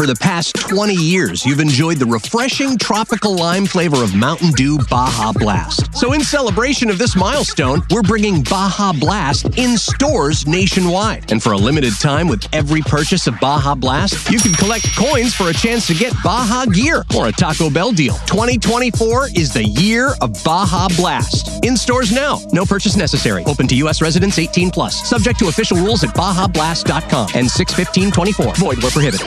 For the past 20 years, you've enjoyed the refreshing tropical lime flavor of Mountain Dew Baja Blast. So in celebration of this milestone, we're bringing Baja Blast in stores nationwide. And for a limited time, with every purchase of Baja Blast, you can collect coins for a chance to get Baja gear or a Taco Bell deal. 2024 is the year of Baja Blast. In stores now. No purchase necessary. Open to U.S. residents 18 plus. Subject to official rules at BajaBlast.com and 6/15/24. Void where prohibited.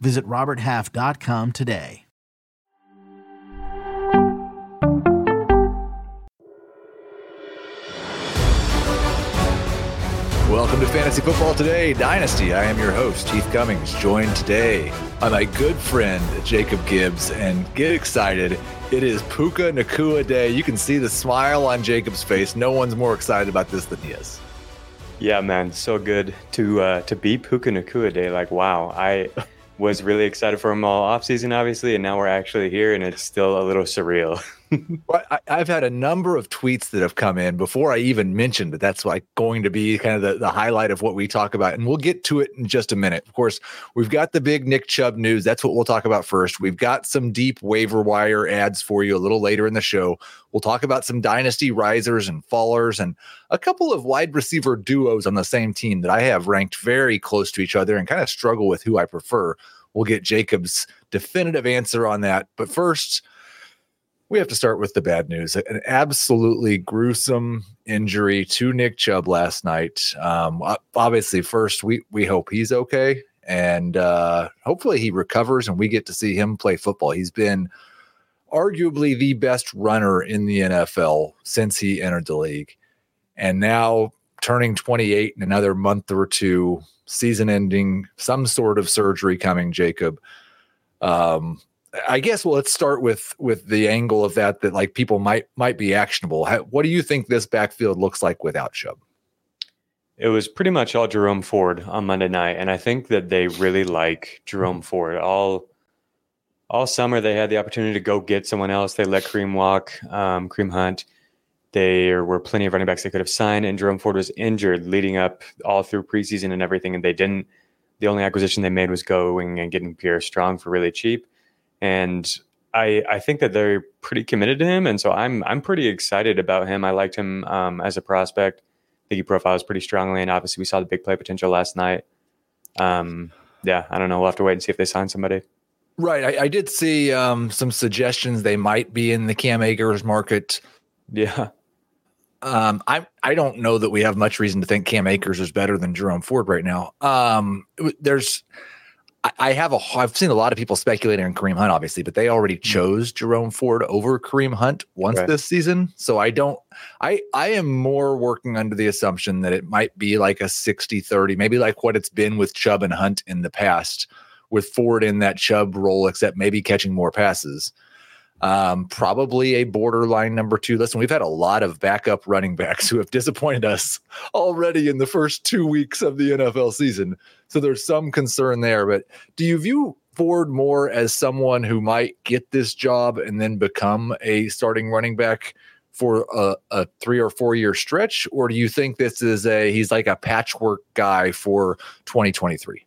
Visit roberthalf.com today. Welcome to Fantasy Football Today, Dynasty. I am your host, Heath Cummings, joined today by my good friend, Jacob Gibbs. And get excited, it is Puka Nacua Day. You can see the smile on Jacob's face. No one's more excited about this than he is. Yeah, man, so good to be Puka Nacua Day. Like, wow, I was really excited for him all offseason, obviously, and now we're actually here, and it's still a little surreal. Well, I've had a number of tweets that have come in before I even mentioned that that's like going to be kind of the highlight of what we talk about, and we'll get to it in just a minute. Of course, we've got the big Nick Chubb news. That's what we'll talk about first. We've got some deep waiver wire ads for you a little later in the show. We'll talk about some dynasty risers and fallers and a couple of wide receiver duos on the same team that I have ranked very close to each other and kind of struggle with who I prefer. We'll get Jacob's definitive answer on that. But first, we have to start with the bad news. An absolutely gruesome injury to Nick Chubb last night. Obviously, first, we hope he's okay. And hopefully he recovers and we get to see him play football. He's been arguably the best runner in the NFL since he entered the league. And now turning 28 in another month or two, season ending, some sort of surgery coming, Jacob. I guess, well, let's start with the angle of that like people might be actionable. What do you think this backfield looks like without Chubb? It was pretty much all Jerome Ford on Monday night, and I think that they really like Jerome Ford. All summer they had the opportunity to go get someone else. They let Kareem walk, Kareem Hunt. There were plenty of running backs they could have signed, and Jerome Ford was injured leading up all through preseason and everything, and they didn't. The only acquisition they made was going and getting Pierre Strong for really cheap. And I think that they're pretty committed to him. And so I'm pretty excited about him. I liked him as a prospect. I think he profiles pretty strongly. And obviously we saw the big play potential last night. Yeah, I don't know. We'll have to wait and see if they sign somebody. Right. I did see some suggestions. They might be in the Cam Akers market. Yeah. I don't know that we have much reason to think Cam Akers is better than Jerome Ford right now. I've seen a lot of people speculating on Kareem Hunt, obviously, but they already chose Jerome Ford over Kareem Hunt once this season. So I am more working under the assumption that it might be like a 60-30, maybe like what it's been with Chubb and Hunt in the past, with Ford in that Chubb role, except maybe catching more passes. Probably a borderline number 2. Listen, we've had a lot of backup running backs who have disappointed us already in the first 2 weeks of the NFL season. So there's some concern there, but do you view Ford more as someone who might get this job and then become a starting running back for a 3 or 4 year stretch? Or do you think this is he's like a patchwork guy for 2023?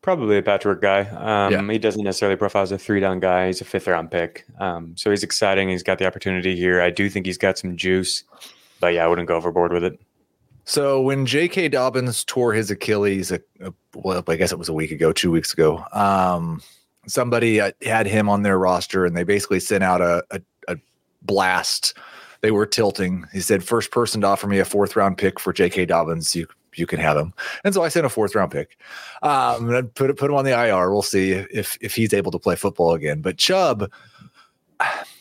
Probably a patchwork guy. He doesn't necessarily profile as a 3-down guy. He's a 5th-round pick. So he's exciting. He's got the opportunity here. I do think he's got some juice, but yeah, I wouldn't go overboard with it. So when J.K. Dobbins tore his Achilles, I guess it was 2 weeks ago, somebody had him on their roster, and they basically sent out a blast. They were tilting. He said, first person to offer me a 4th-round pick for J.K. Dobbins, you can have him. And so I sent a 4th-round pick. I'm going to put him on the IR. We'll see if he's able to play football again. But Chubb,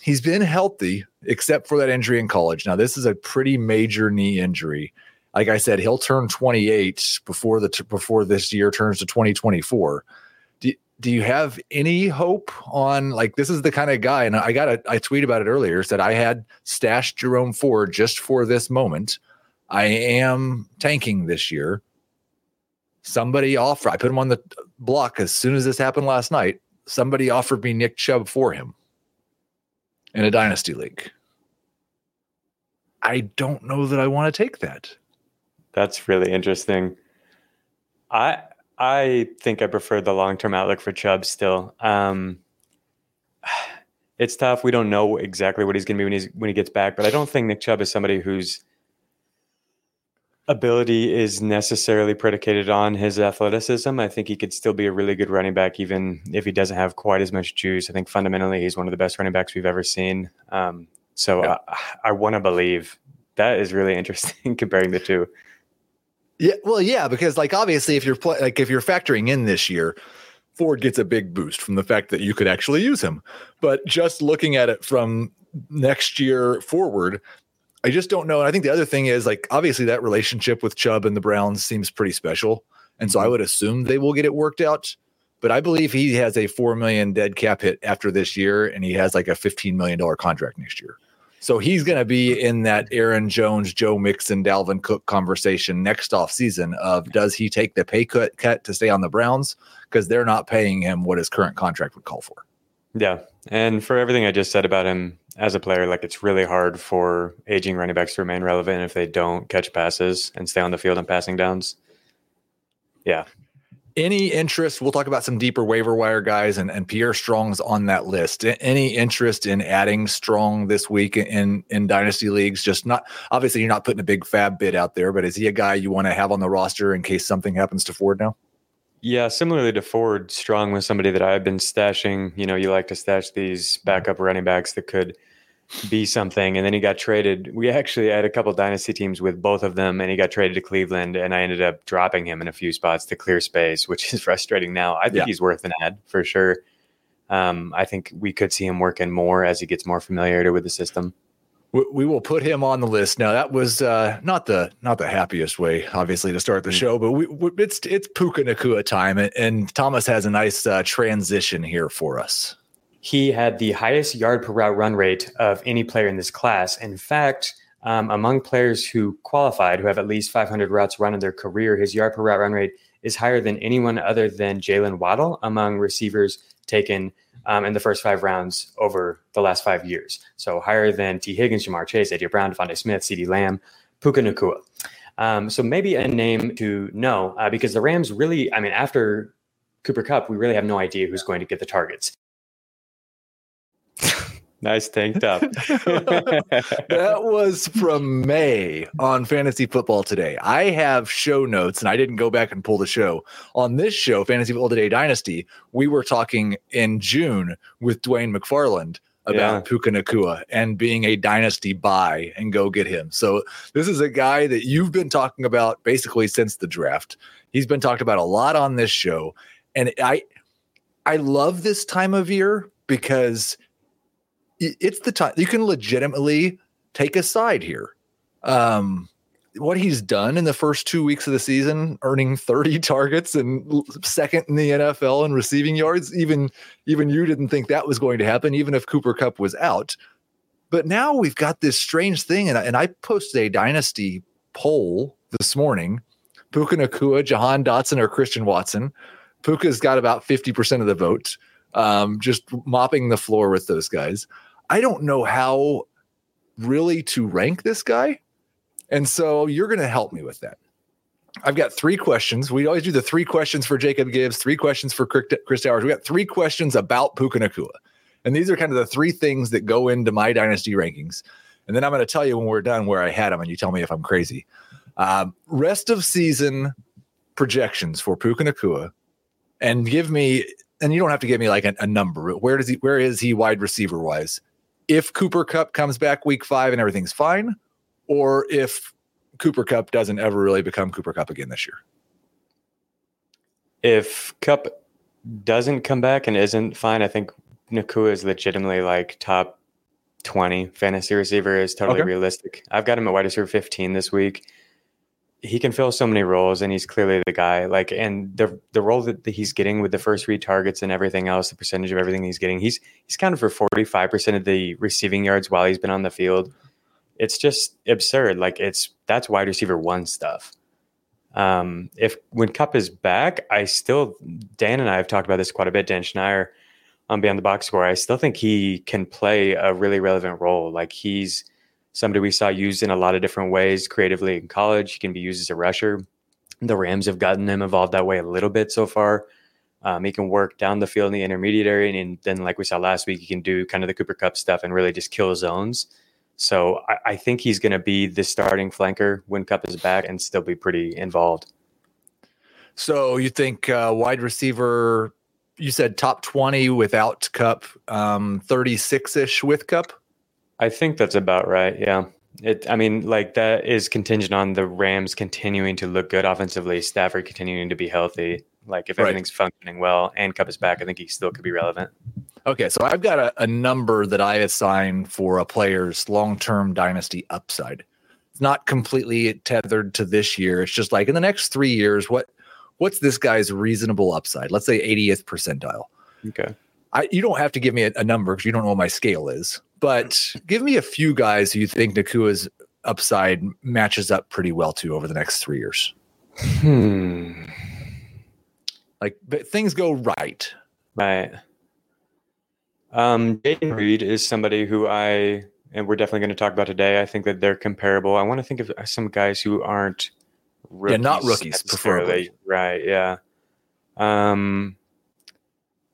he's been healthy except for that injury in college. Now, this is a pretty major knee injury. Like I said, he'll turn 28 before this year turns to 2024. Do you have any hope on, like, this is the kind of guy, and I tweet about it earlier, said I had stashed Jerome Ford just for this moment. I am tanking this year. Somebody offered, I put him on the block as soon as this happened last night. Somebody offered me Nick Chubb for him in a dynasty league. I don't know that I want to take that. That's really interesting. I think I prefer the long-term outlook for Chubb still. It's tough. We don't know exactly what he's going to be when he gets back, but I don't think Nick Chubb is somebody whose ability is necessarily predicated on his athleticism. I think he could still be a really good running back, even if he doesn't have quite as much juice. I think fundamentally he's one of the best running backs we've ever seen. I want to believe. That is really interesting comparing the two. Yeah, well, yeah, because like obviously, if you're if you're factoring in this year, Ford gets a big boost from the fact that you could actually use him. But just looking at it from next year forward, I just don't know. And I think the other thing is, like, obviously that relationship with Chubb and the Browns seems pretty special, and so I would assume they will get it worked out. But I believe he has a $4 million dead cap hit after this year, and he has like a $15 million contract next year. So he's going to be in that Aaron Jones, Joe Mixon, Dalvin Cook conversation next offseason of, does he take the pay cut to stay on the Browns? Because they're not paying him what his current contract would call for. Yeah. And for everything I just said about him as a player, like, it's really hard for aging running backs to remain relevant if they don't catch passes and stay on the field on passing downs. Yeah. Any interest, we'll talk about some deeper waiver wire guys, and Pierre Strong's on that list. Any interest in adding Strong this week in dynasty leagues? Just not, obviously you're not putting a big fab bid out there, but is he a guy you want to have on the roster in case something happens to Ford now? Yeah, similarly to Ford, Strong was somebody that I've been stashing. You know, you like to stash these backup running backs that could be something, and then he got traded. We actually had a couple dynasty teams with both of them, and he got traded to Cleveland, and I ended up dropping him in a few spots to clear space, which is frustrating now. I think he's worth an ad for sure. I think we could see him working more as he gets more familiarity with the system. We will put him on the list. Now, that was not the happiest way, obviously, to start the show, but it's Puka Nacua time, and Thomas has a nice transition here for us. He had the highest yard per route run rate of any player in this class. In fact, among players who qualified, who have at least 500 routes run in their career, his yard per route run rate is higher than anyone other than Jaylen Waddle among receivers taken in the first 5 rounds over the last 5 years. So higher than T. Higgins, Jamar Chase, A.J. Brown, DeVonta Smith, CeeDee Lamb, Puka Nacua. So maybe a name to know because the Rams really, after Cooper Kupp, we really have no idea who's going to get the targets. Nice tanked up. That was from May on Fantasy Football Today. I have show notes, and I didn't go back and pull the show. On this show, Fantasy Football Today Dynasty, we were talking in June with Dwayne McFarland about Puka Nacua and being a dynasty buy and go get him. So this is a guy that you've been talking about basically since the draft. He's been talked about a lot on this show. And I love this time of year because – it's the time you can legitimately take a side here. What he's done in the first 2 weeks of the season, earning 30 targets and second in the NFL in receiving yards, even you didn't think that was going to happen, even if Cooper Kupp was out. But now we've got this strange thing, and I posted a dynasty poll this morning. Puka Nacua, Jahan Dotson, or Christian Watson. Puka's got about 50% of the vote, just mopping the floor with those guys. I don't know how really to rank this guy. And so you're going to help me with that. I've got 3 questions. We always do the 3 questions for Jacob Gibbs, 3 questions for Chris Towers. We got 3 questions about Puka Nacua. And these are kind of the 3 things that go into my dynasty rankings. And then I'm going to tell you when we're done where I had them, and you tell me if I'm crazy. Rest of season projections for Puka Nacua, and give me, and you don't have to give me like a number. Where is he wide receiver wise? If Cooper Kupp comes back week 5 and everything's fine, or if Cooper Kupp doesn't ever really become Cooper Kupp again this year? If Kupp doesn't come back and isn't fine, I think Nacua is legitimately like top 20 fantasy receiver is totally realistic. I've got him at wide receiver 15 this week. he can fill so many roles, and he's clearly the guy. Like, and the role that he's getting with the first read targets and everything else, the percentage of everything he's getting, he's counted for 45% of the receiving yards while he's been on the field. It's just absurd. Like, that's wide receiver one stuff. When Kupp is back, Dan and I have talked about this quite a bit. Dan Schneier on Beyond the Box Score. I still think he can play a really relevant role. Like, he's somebody we saw used in a lot of different ways creatively in college. He can be used as a rusher. The Rams have gotten him involved that way a little bit so far. He can work down the field in the intermediate area. And then, like we saw last week, he can do kind of the Cooper Kupp stuff and really just kill zones. So I think he's going to be the starting flanker when Kupp is back and still be pretty involved. So you think wide receiver, you said top 20 without Kupp, 36-ish with Kupp? I think that's about right, yeah. That is contingent on the Rams continuing to look good offensively, Stafford continuing to be healthy. Like, if everything's functioning well and Kupp is back, I think he still could be relevant. Okay, so I've got a number that I assign for a player's long-term dynasty upside. It's not completely tethered to this year. It's just like, in the next 3 years, what's this guy's reasonable upside? Let's say 80th percentile. Okay. You don't have to give me a number because you don't know what my scale is, but give me a few guys who you think Nacua's upside matches up pretty well to over the next 3 years. But things go right. Right. Jaden Reed is somebody who we're definitely going to talk about today. I think that they're comparable. I want to think of some guys who aren't rookies. Yeah, not rookies, preferably. Right, yeah.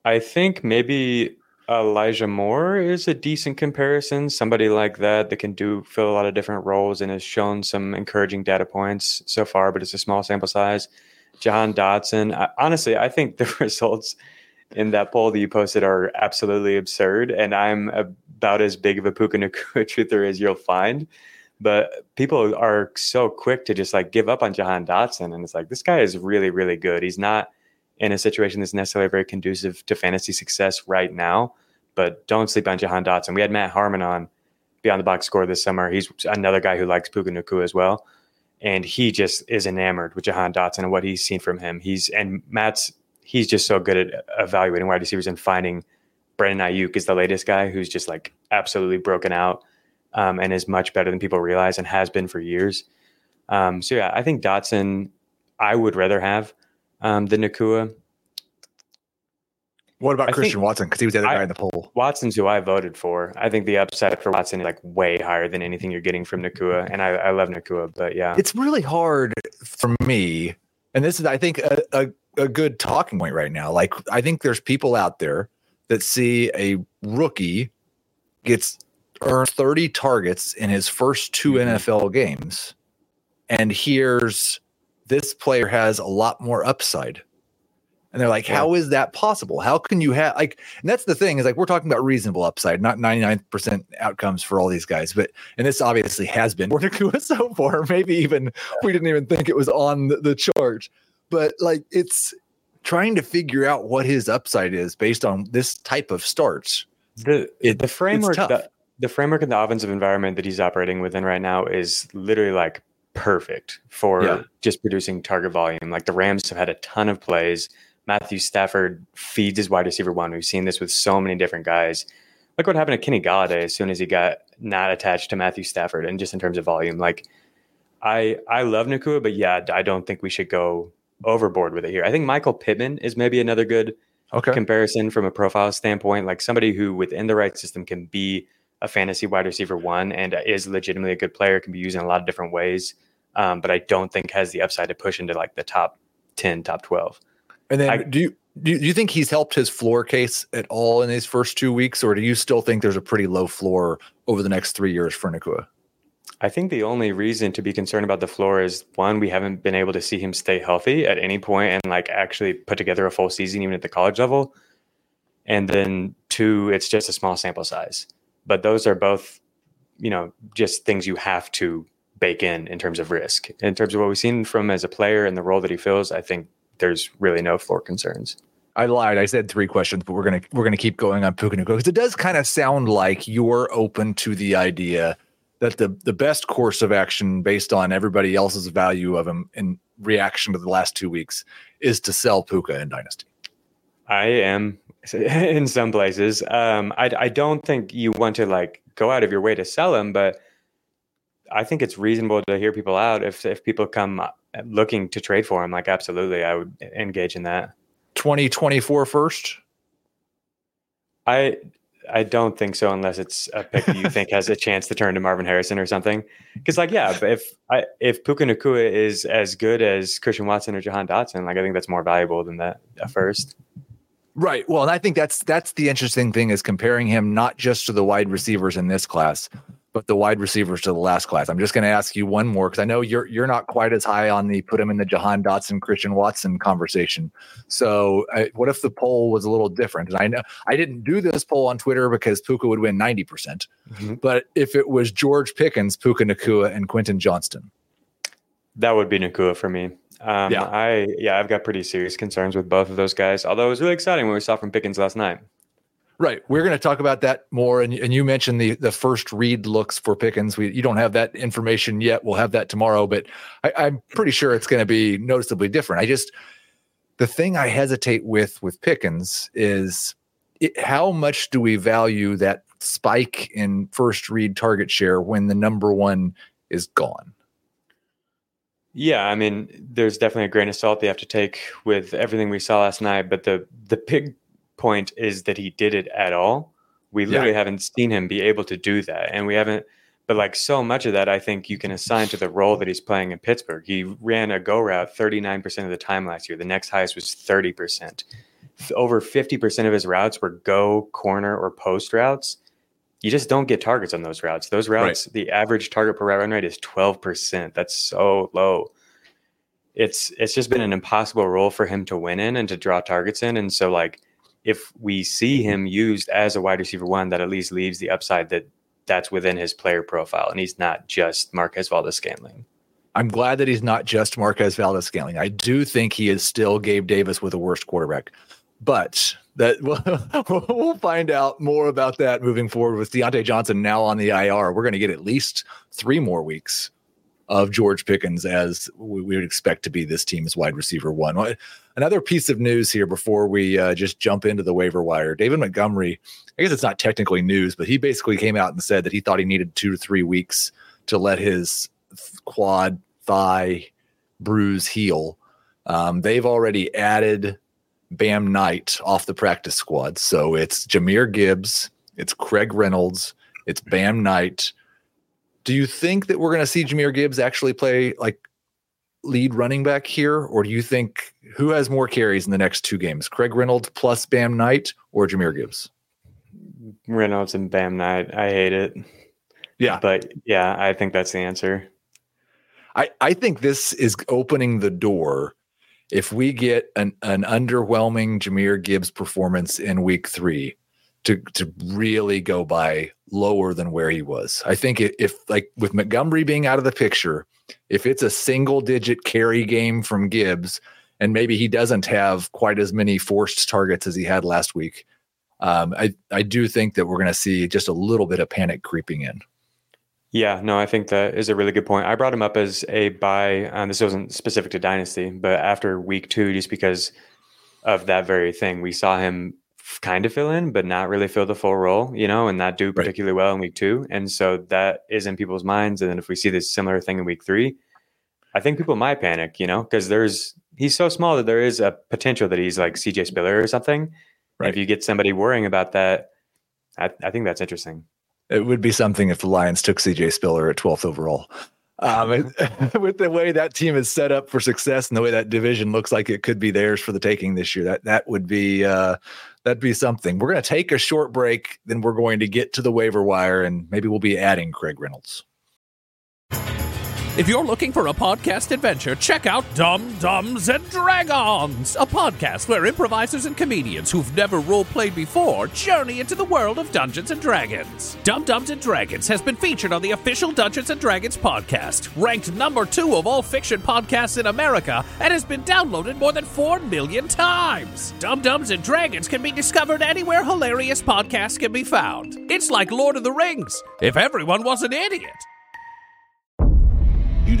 I think maybe Elijah Moore is a decent comparison. Somebody like that can fill a lot of different roles and has shown some encouraging data points so far, but it's a small sample size. Jahan Dotson. I think the results in that poll that you posted are absolutely absurd, and I'm about as big of a Puka Nacua truther as you'll find. But people are so quick to just like give up on Jahan Dotson, and it's like, this guy is really, really good. He's not in a situation that's necessarily very conducive to fantasy success right now, but don't sleep on Jahan Dotson. We had Matt Harmon on Beyond the Box Score this summer. He's another guy who likes Puka Nacua as well, and he just is enamored with Jahan Dotson and what he's seen from him. He's just so good at evaluating wide receivers and finding. Brandon Ayuk is the latest guy who's just like absolutely broken out and is much better than people realize and has been for years. I think Dotson I would rather have. The Nacua. What about Christian Watson? Because he was the other guy in the poll. Watson's who I voted for. I think the upside for Watson is like way higher than anything you're getting from Nacua, and I love Nacua, but yeah, it's really hard for me. And this is, I think, a good talking point right now. Like, I think there's people out there that see a rookie earns 30 targets in his first two NFL games, and here's. This player has a lot more upside. And they're like, how is that possible? How can you have and that's the thing is we're talking about reasonable upside, not 99% outcomes for all these guys. But, and this obviously has been where Nacua so far, maybe even we didn't even think it was on the chart, but it's trying to figure out what his upside is based on this type of starts. The framework, the framework in the offensive environment that he's operating within right now is literally perfect for just producing target volume. Like, the Rams have had a ton of plays. Matthew Stafford feeds his wide receiver one. We've seen this with so many different guys. Look what happened to Kenny Golladay as soon as he got not attached to Matthew Stafford, and just in terms of volume. I love Nacua, but yeah, I don't think we should go overboard with it here. I think Michael Pittman is maybe another good comparison from a profile standpoint. Like, somebody who within the right system can be a fantasy wide receiver one and is legitimately a good player, can be used in a lot of different ways. But I don't think has the upside to push into the top 10, top 12. And then do you think he's helped his floor case at all in these first 2 weeks, or do you still think there's a pretty low floor over the next 3 years for Nacua? I think the only reason to be concerned about the floor is, one, we haven't been able to see him stay healthy at any point and actually put together a full season, even at the college level. And then two, it's just a small sample size. But those are both, just things you have to bake in terms of risk. In terms of what we've seen from as a player and the role that he fills, I think there's really no floor concerns. I lied. I said three questions, but we're gonna keep going on Puka Nacua, because it does kind of sound like you're open to the idea that the best course of action based on everybody else's value of him in reaction to the last 2 weeks is to sell Puka in Dynasty. I am in some places. I don't think you want to like go out of your way to sell him, but I think it's reasonable to hear people out. If people come looking to trade for him, like absolutely, I would engage in that. 2024 first? I don't think so, unless it's a pick you think has a chance to turn to Marvin Harrison or something. Because, like, yeah, if Puka Nacua is as good as Christian Watson or Jahan Dotson, like, I think that's more valuable than that at first. Right. Well, and I think that's the interesting thing is comparing him not just to the wide receivers in this class, but the wide receivers to the last class. I'm just going to ask you one more because I know you're not quite as high on the put him in the Jahan Dotson, Christian Watson conversation. So what if the poll was a little different? And I know I didn't do this poll on Twitter because Puka would win 90%. Mm-hmm. But if it was George Pickens, Puka Nacua, and Quentin Johnston, that would be Nacua for me. I've got pretty serious concerns with both of those guys. Although it was really exciting when we saw from Pickens last night. Right. We're going to talk about that more. And you mentioned the first read looks for Pickens. You don't have that information yet. We'll have that tomorrow, but I'm pretty sure it's going to be noticeably different. The thing I hesitate with Pickens is how much do we value that spike in first read target share when the number one is gone? Yeah, I mean, there's definitely a grain of salt you have to take with everything we saw last night, but the big point is that he did it at all. We literally haven't seen him be able to do that, and we haven't. But like so much of that, I think you can assign to the role that he's playing in Pittsburgh. He ran a go route 39% of the time last year. The next highest was 30%. Over 50% of his routes were go, corner, or post routes. You just don't get targets on those routes. Those routes, right. The average target per route run rate is 12%. That's so low. It's just been an impossible role for him to win in and to draw targets in. And so like if we see him used as a wide receiver one, that at least leaves the upside that's within his player profile. And he's not just Marquez Valdes-Scantling. I'm glad that he's not just Marquez Valdes-Scantling. I do think he is still Gabe Davis with a worse quarterback. But we'll find out more about that moving forward with Deontay Johnson now on the IR. We're going to get at least 3 more weeks of George Pickens as we would expect to be this team's wide receiver one. Another piece of news here before we just jump into the waiver wire. David Montgomery, I guess it's not technically news, but he basically came out and said that he thought he needed 2 to 3 weeks to let his quad thigh bruise heal. They've already added Bam Knight off the practice squad. So it's Jahmyr Gibbs, it's Craig Reynolds, it's Bam Knight. Do you think that we're going to see Jahmyr Gibbs actually play like lead running back here? Or do you think who has more carries in the next 2 games? Craig Reynolds plus Bam Knight or Jahmyr Gibbs? Reynolds and Bam Knight. I hate it. Yeah. But yeah, I think that's the answer. I think this is opening the door. If we get an underwhelming Jahmyr Gibbs performance in week 3 to really go by lower than where he was, I think if like with Montgomery being out of the picture, if it's a single digit carry game from Gibbs and maybe he doesn't have quite as many forced targets as he had last week, I do think that we're going to see just a little bit of panic creeping in. Yeah, no, I think that is a really good point. I brought him up as a buy. This wasn't specific to Dynasty, but after week 2, just because of that very thing, we saw him kind of fill in, but not really fill the full role, and not do particularly well in week 2. And so that is in people's minds. And then if we see this similar thing in week 3, I think people might panic, because he's so small that there is a potential that he's like CJ Spiller or something. Right. If you get somebody worrying about that, I think that's interesting. It would be something if the Lions took CJ Spiller at 12th overall. With the way that team is set up for success and the way that division looks like it could be theirs for the taking this year, that would be that'd be something. We're going to take a short break, then we're going to get to the waiver wire, and maybe we'll be adding Craig Reynolds. If you're looking for a podcast adventure, check out Dumb Dumbs and Dragons, a podcast where improvisers and comedians who've never role-played before journey into the world of Dungeons & Dragons. Dumb Dumbs and Dragons has been featured on the official Dungeons & Dragons podcast, ranked number 2 of all fiction podcasts in America, and has been downloaded more than 4 million times. Dumb Dumbs and Dragons can be discovered anywhere hilarious podcasts can be found. It's like Lord of the Rings, if everyone was an idiot.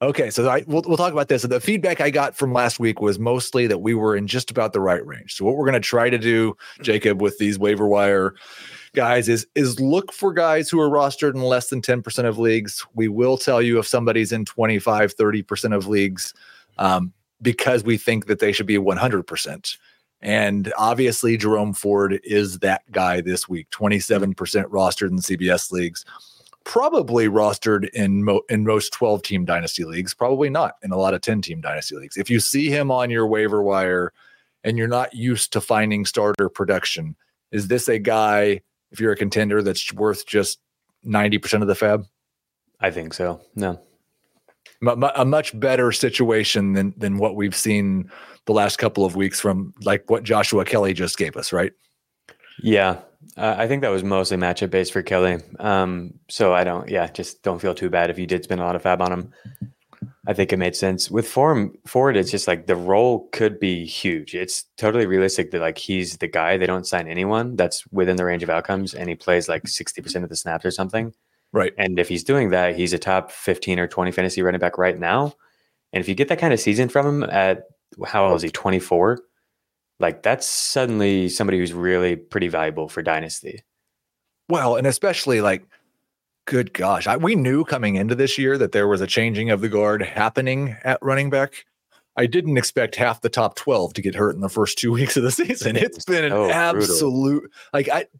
Okay, so we'll talk about this. So the feedback I got from last week was mostly that we were in just about the right range. So what we're going to try to do, Jacob, with these waiver wire guys is look for guys who are rostered in less than 10% of leagues. We will tell you if somebody's in 25, 30% of leagues because we think that they should be 100%. And obviously, Jerome Ford is that guy this week, 27% rostered in CBS leagues. Probably rostered in most 12-team dynasty leagues, probably not in a lot of 10-team dynasty leagues. If you see him on your waiver wire and you're not used to finding starter production, is this a guy, if you're a contender, that's worth just 90% of the fab? I think so, no. A much better situation than what we've seen the last couple of weeks from like what Joshua Kelly just gave us, right? Yeah. I think that was mostly matchup based for Kelly. So just don't feel too bad if you did spend a lot of fab on him. I think it made sense. With Ford, it's just like the role could be huge. It's totally realistic that like he's the guy. They don't sign anyone that's within the range of outcomes, and he plays like 60% of the snaps or something. Right. And if he's doing that, he's a top 15 or 20 fantasy running back right now. And if you get that kind of season from him at, how old is he, 24? Like that's suddenly somebody who's really pretty valuable for dynasty. Well, and especially like, good gosh, we knew coming into this year that there was a changing of the guard happening at running back. I didn't expect half the top 12 to get hurt in the first 2 weeks of the season. It's been an absolute brutal. Like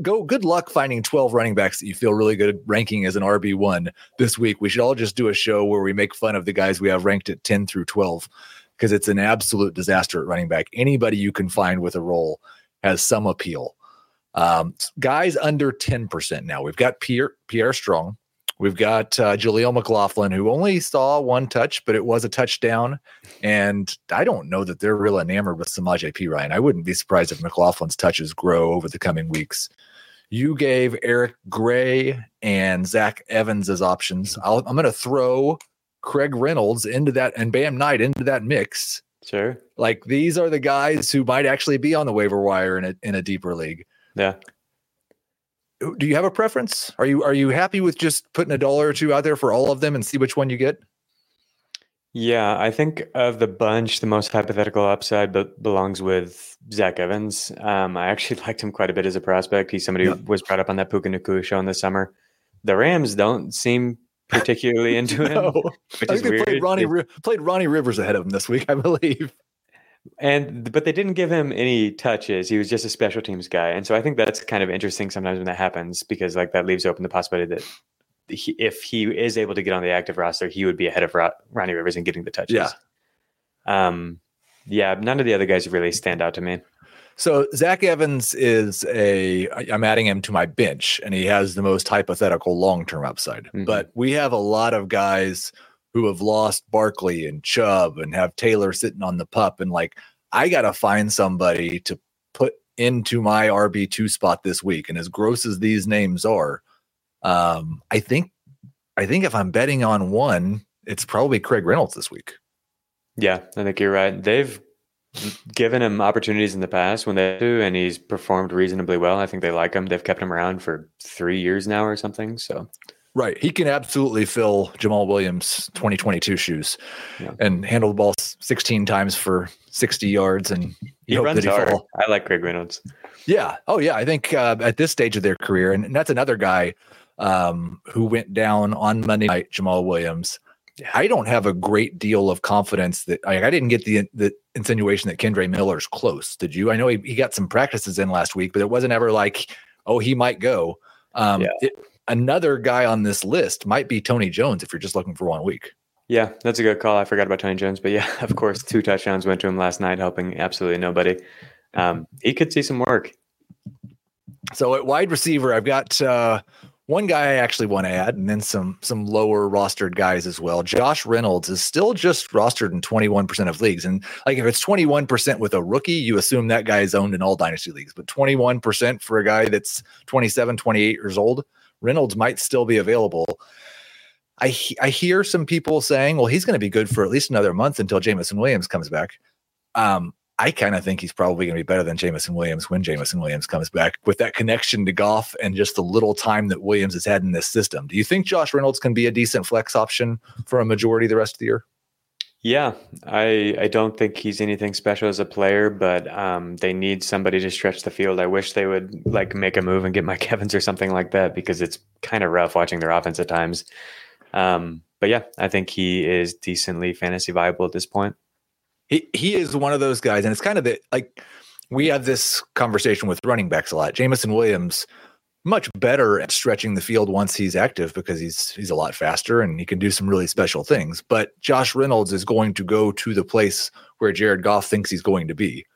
good luck finding 12 running backs that you feel really good ranking as an RB1 this week. We should all just do a show where we make fun of the guys we have ranked at 10 through 12. Because it's an absolute disaster at running back. Anybody you can find with a role has some appeal. Guys under 10% now. We've got Pierre Strong. We've got Jaleel McLaughlin, who only saw one touch, but it was a touchdown. And I don't know that they're real enamored with Samaje Perine. I wouldn't be surprised if McLaughlin's touches grow over the coming weeks. You gave Eric Gray and Zach Evans as options. I'm going to throw Craig Reynolds into that and Bam Knight into that mix. Sure. Like these are the guys who might actually be on the waiver wire in a deeper league. Yeah. Do you have a preference? Are you happy with just putting $1 or $2 out there for all of them and see which one you get? Yeah, I think of the bunch, the most hypothetical upside belongs with Zach Evans. I actually liked him quite a bit as a prospect. He's somebody who was brought up on that Puka Nacua show in the summer. The Rams don't seem particularly into him. No. Which I think they played Ronnie Rivers ahead of him this week, I believe. But they didn't give him any touches. He was just a special teams guy. And so I think that's kind of interesting sometimes when that happens, because like that leaves open the possibility that if he is able to get on the active roster, he would be ahead of Ronnie Rivers in getting the touches. Yeah. None of the other guys really stand out to me. So Zach Evans I'm adding him to my bench, and he has the most hypothetical long-term upside. Mm-hmm. But we have a lot of guys who have lost Barkley and Chubb and have Taylor sitting on the pup. And like, I got to find somebody to put into my RB2 spot this week. And as gross as these names are, I think if I'm betting on one, it's probably Craig Reynolds this week. Yeah, I think you're right. They've given him opportunities in the past when they do, and he's performed reasonably well. I think they like him. They've kept him around for 3 years now or something. So, right. He can absolutely fill Jamal Williams' 2022 shoes and handle the ball 16 times for 60 yards. And he runs hard. I like Craig Reynolds. Yeah. Oh yeah. I think at this stage of their career, and that's another guy who went down on Monday night, Jamal Williams. I don't have a great deal of confidence that I didn't get the insinuation that Kendre Miller's close. Did you? I know he got some practices in last week, but it wasn't ever like, oh, he might go. Another guy on this list might be Toney Jones if you're just looking for 1 week. Yeah, that's a good call. I forgot about Toney Jones, but yeah, of course, 2 touchdowns went to him last night, helping absolutely nobody. He could see some work. So at wide receiver, I've got One guy I actually want to add, and then some lower rostered guys as well. Josh Reynolds is still just rostered in 21% of leagues. And like if it's 21% with a rookie, you assume that guy is owned in all dynasty leagues. But 21% for a guy that's 27, 28 years old, Reynolds might still be available. I hear some people saying, well, he's going to be good for at least another month until Jamison Williams comes back. I kind of think he's probably going to be better than Jamison Williams when Jamison Williams comes back with that connection to Goff and just the little time that Williams has had in this system. Do you think Josh Reynolds can be a decent flex option for a majority of the rest of the year? Yeah, I don't think he's anything special as a player, but they need somebody to stretch the field. I wish they would like make a move and get Mike Evans or something like that, because it's kind of rough watching their offense at times. But yeah, I think he is decently fantasy viable at this point. He is one of those guys, and it's kind of like we have this conversation with running backs a lot. Jamison Williams, much better at stretching the field once he's active because he's a lot faster and he can do some really special things. But Josh Reynolds is going to go to the place where Jared Goff thinks he's going to be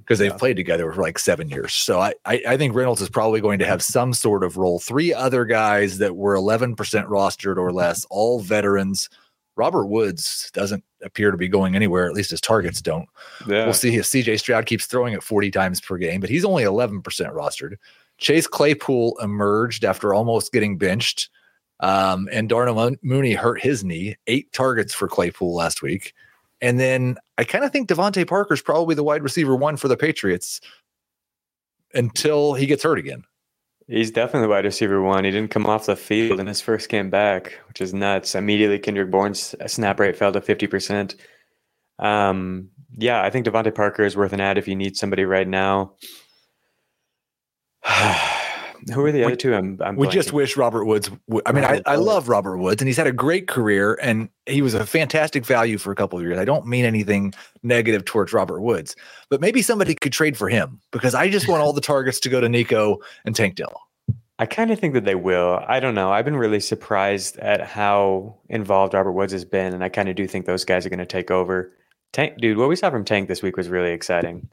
because they've played together for like 7 years. So I think Reynolds is probably going to have some sort of role. Three other guys that were 11% rostered or less, all veterans. Robert Woods doesn't appear to be going anywhere, at least his targets don't. Yeah. We'll see if CJ Stroud keeps throwing it 40 times per game, but he's only 11% rostered. Chase Claypool emerged after almost getting benched, and Darnell Mooney hurt his knee. 8 targets for Claypool last week. And then I kind of think Devontae Parker's probably the wide receiver one for the Patriots until he gets hurt again. He's definitely wide receiver one. He didn't come off the field in his first game back, which is nuts. Immediately, Kendrick Bourne's snap rate fell to 50%. Yeah, I think Devontae Parker is worth an ad if you need somebody right now. Who are the other two? We just wish Robert Woods. I love Robert Woods, and he's had a great career, and he was a fantastic value for a couple of years. I don't mean anything negative towards Robert Woods, but maybe somebody could trade for him because I just want all the targets to go to Nico and Tank Dell. I kind of think that they will. I don't know. I've been really surprised at how involved Robert Woods has been, and I kind of do think those guys are going to take over. Tank, dude, what we saw from Tank this week was really exciting.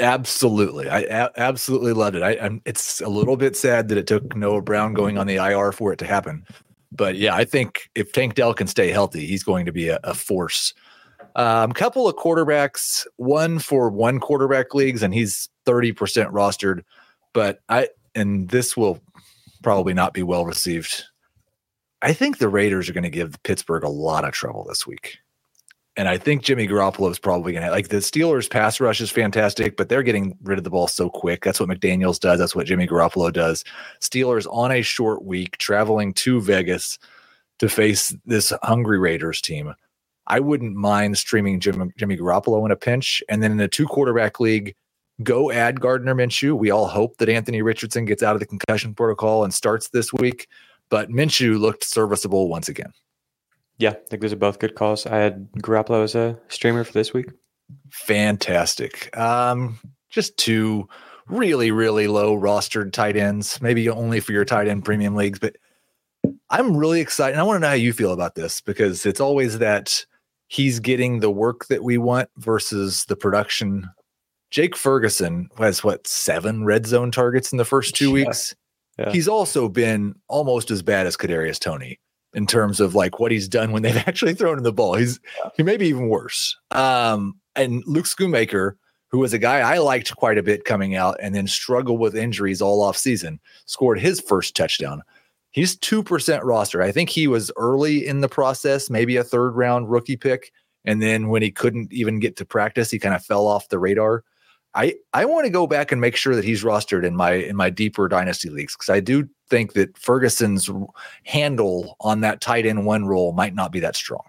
Absolutely. I absolutely loved it. It's a little bit sad that it took Noah Brown going on the IR for it to happen. But yeah, I think if Tank Dell can stay healthy, he's going to be a force. Couple of quarterbacks, one for one quarterback leagues, and he's 30% rostered. But this will probably not be well received. I think the Raiders are going to give Pittsburgh a lot of trouble this week. And I think Jimmy Garoppolo is probably going to, like, the Steelers' pass rush is fantastic, but they're getting rid of the ball so quick. That's what McDaniels does. That's what Jimmy Garoppolo does. Steelers on a short week, traveling to Vegas to face this hungry Raiders team. I wouldn't mind streaming Jimmy Garoppolo in a pinch. And then in a 2-quarterback league, go add Gardner Minshew. We all hope that Anthony Richardson gets out of the concussion protocol and starts this week. But Minshew looked serviceable once again. Yeah, I think those are both good calls. I had Garoppolo as a streamer for this week. Fantastic. Just 2 really, really low rostered tight ends, maybe only for your tight end premium leagues. But I'm really excited. And I want to know how you feel about this, because it's always that he's getting the work that we want versus the production. Jake Ferguson has, 7 red zone targets in the first 2 weeks? Yeah. He's also been almost as bad as Kadarius Toney in terms of like what he's done when they've actually thrown him the ball. He may be even worse. And Luke Schoonmaker, who was a guy I liked quite a bit coming out and then struggled with injuries all off season, scored his first touchdown. He's 2% roster. I think he was early in the process, maybe a 3rd round rookie pick. And then when he couldn't even get to practice, he kind of fell off the radar. I want to go back and make sure that he's rostered in my deeper dynasty leagues, because I do think that Ferguson's handle on that tight end one role might not be that strong.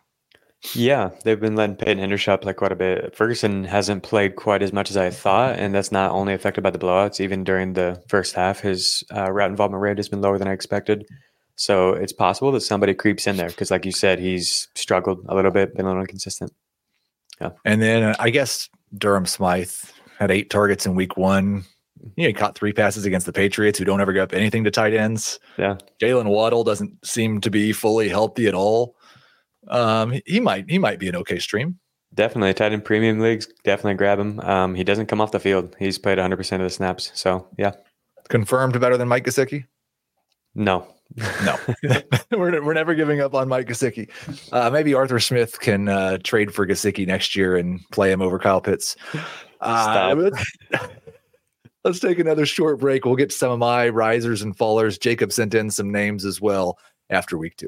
Yeah, they've been letting Peyton Hendershot play quite a bit. Ferguson hasn't played quite as much as I thought, and that's not only affected by the blowouts. Even during the first half, his route involvement rate has been lower than I expected. So it's possible that somebody creeps in there because, like you said, he's struggled a little bit, been a little inconsistent. Yeah, and then I guess Durham Smythe had 8 targets in week 1. He caught 3 passes against the Patriots, who don't ever give up anything to tight ends. Yeah. Jaylen Waddle doesn't seem to be fully healthy at all. He might be an okay stream. Definitely. Tight end premium leagues, definitely grab him. He doesn't come off the field. He's played 100% of the snaps. So, yeah. Confirmed better than Mike Gesicki? No, No, we're never giving up on Mike Gesicki. Maybe Arthur Smith can trade for Gesicki next year and play him over Kyle Pitts. Let's take another short break. We'll get to some of my risers and fallers. Jacob sent in some names as well after week two.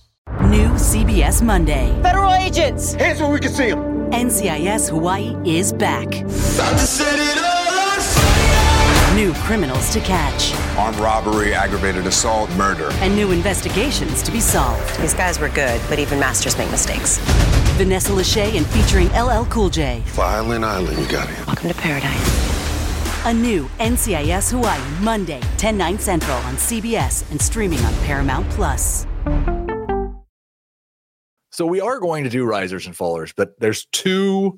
New CBS Monday. Federal agents! Hands where we can see them! NCIS Hawaii is back. About to set it all on fire! New criminals to catch. Armed robbery, aggravated assault, murder. And new investigations to be solved. These guys were good, but even masters make mistakes. Vanessa Lachey and featuring LL Cool J. Violent Island, you got it. Welcome to paradise. A new NCIS Hawaii Monday, 10/9 Central on CBS and streaming on Paramount+. So we are going to do risers and fallers, but there's two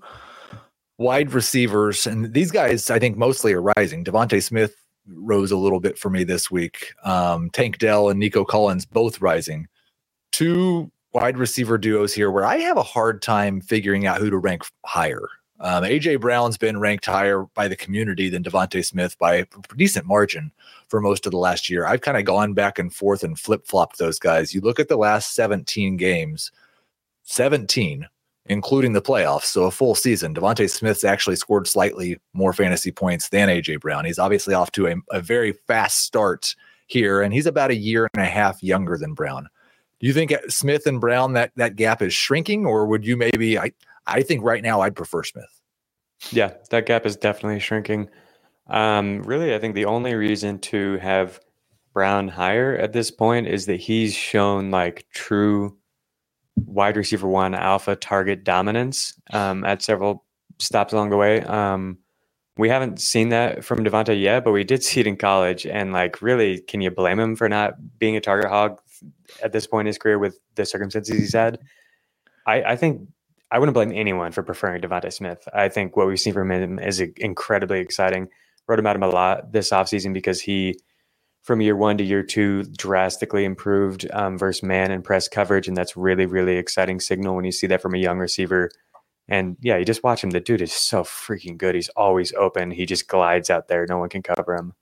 wide receivers, and these guys, I think, mostly are rising. DeVonta Smith rose a little bit for me this week. Tank Dell and Nico Collins both rising. Two wide receiver duos here where I have a hard time figuring out who to rank higher. A.J. Brown's been ranked higher by the community than DeVonta Smith by a decent margin for most of the last year. I've kind of gone back and forth and flip-flopped those guys. You look at the last 17 games, 17, including the playoffs, so a full season, DeVonta Smith's actually scored slightly more fantasy points than A.J. Brown. He's obviously off to a very fast start here, and he's about a year and a half younger than Brown. Do you think Smith and Brown, that gap is shrinking, or would you maybe... I think right now I'd prefer Smith. Yeah, that gap is definitely shrinking. Really, I think the only reason to have Brown higher at this point is that he's shown like true... wide receiver one alpha target dominance at several stops along the way. We haven't seen that from DeVonta yet, but we did see it in college. And like, really, can you blame him for not being a target hog at this point in his career with the circumstances he's had? I think I wouldn't blame anyone for preferring DeVonta Smith. I think what we've seen from him is incredibly exciting. Wrote about him a lot this offseason because he, from year one to year two, drastically improved versus man and press coverage. And that's really, really exciting signal when you see that from a young receiver. And yeah, you just watch him. The dude is so freaking good. He's always open. He just glides out there. No one can cover him.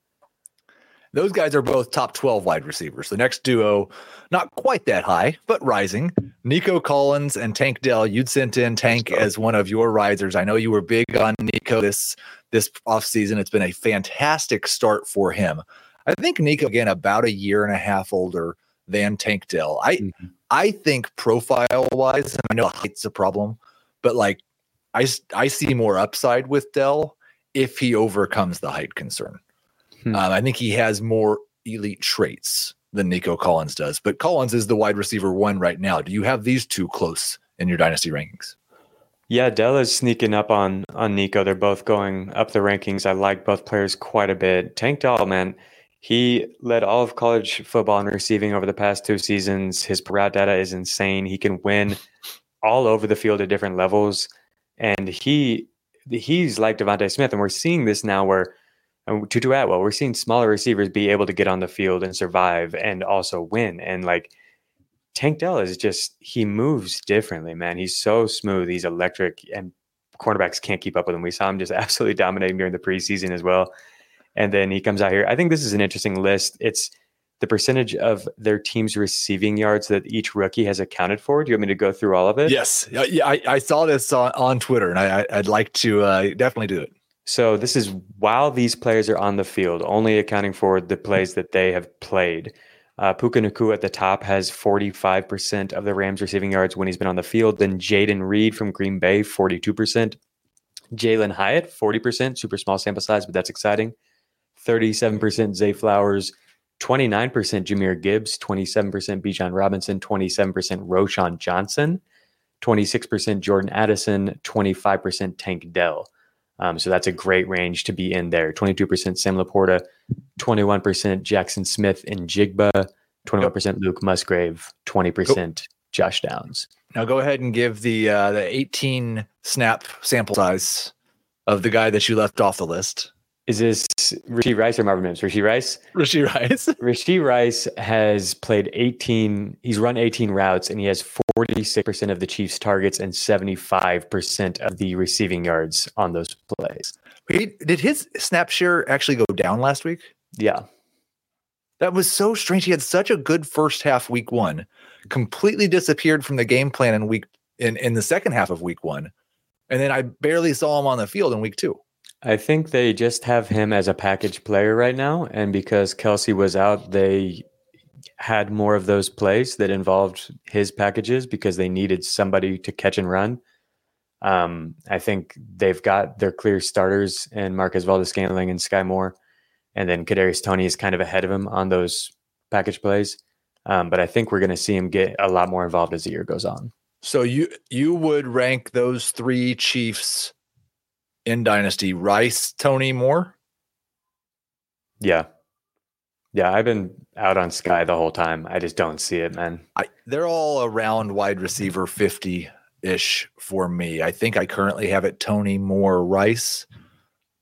Those guys are both top 12 wide receivers. The next duo, not quite that high, but rising. Nico Collins and Tank Dell. You'd sent in Tank as one of your risers. I know you were big on Nico this offseason. It's been a fantastic start for him. I think Nico, again, about a year and a half older than Tank Dell. I think profile-wise, and I know height's a problem, but like I see more upside with Dell if he overcomes the height concern. I think he has more elite traits than Nico Collins does, but Collins is the wide receiver one right now. Do you have these two close in your dynasty rankings? Yeah, Dell is sneaking up on Nico. They're both going up the rankings. I like both players quite a bit. Tank Dell, man. He led all of college football in receiving over the past two seasons. His route data is insane. He can win all over the field at different levels. And he's like DeVonta Smith. And we're seeing this now where Tutu Atwell, we're seeing smaller receivers be able to get on the field and survive and also win. And like Tank Dell is just, he moves differently, man. He's so smooth. He's electric and cornerbacks can't keep up with him. We saw him just absolutely dominating during the preseason as well. And then he comes out here. I think this is an interesting list. It's the percentage of their team's receiving yards that each rookie has accounted for. Do you want me to go through all of it? Yes. Yeah, I saw this on Twitter, and I'd like to definitely do it. So this is while these players are on the field, only accounting for the plays that they have played. Puka Nacua at the top has 45% of the Rams' receiving yards when he's been on the field. Then Jaden Reed from Green Bay, 42%. Jalen Hyatt, 40%. Super small sample size, but that's exciting. 37% Zay Flowers, 29% Jahmyr Gibbs, 27% Bijan Robinson, 27% Roschon Johnson, 26% Jordan Addison, 25% Tank Dell. So that's a great range to be in there. 22% Sam Laporta, 21% Jackson Smith and Jigba, 21% Luke Musgrave, 20% Josh Downs. Now go ahead and give the 18 snap sample size of the guy that you left off the list. Is this Rashee Rice or Marvin Mims? Rashee Rice? Rashee Rice. Rashee Rice has played 18. He's run 18 routes, and he has 46% of the Chiefs' targets and 75% of the receiving yards on those plays. Wait, did his snap share actually go down last week? Yeah. That was so strange. He had such a good first half week one, completely disappeared from the game plan in the second half of week one. And then I barely saw him on the field in week two. I think they just have him as a package player right now. And because Kelsey was out, they had more of those plays that involved his packages because they needed somebody to catch and run. I think they've got their clear starters in Marquez Valdes-Scantling and Sky Moore. And then Kadarius Toney is kind of ahead of him on those package plays. But I think we're going to see him get a lot more involved as the year goes on. So you would rank those three Chiefs in Dynasty: Rice, Toney, Moore? Yeah. Yeah, I've been out on Sky the whole time. I just don't see it, man. They're all around wide receiver 50-ish for me. I think I currently have it Toney, Moore, Rice.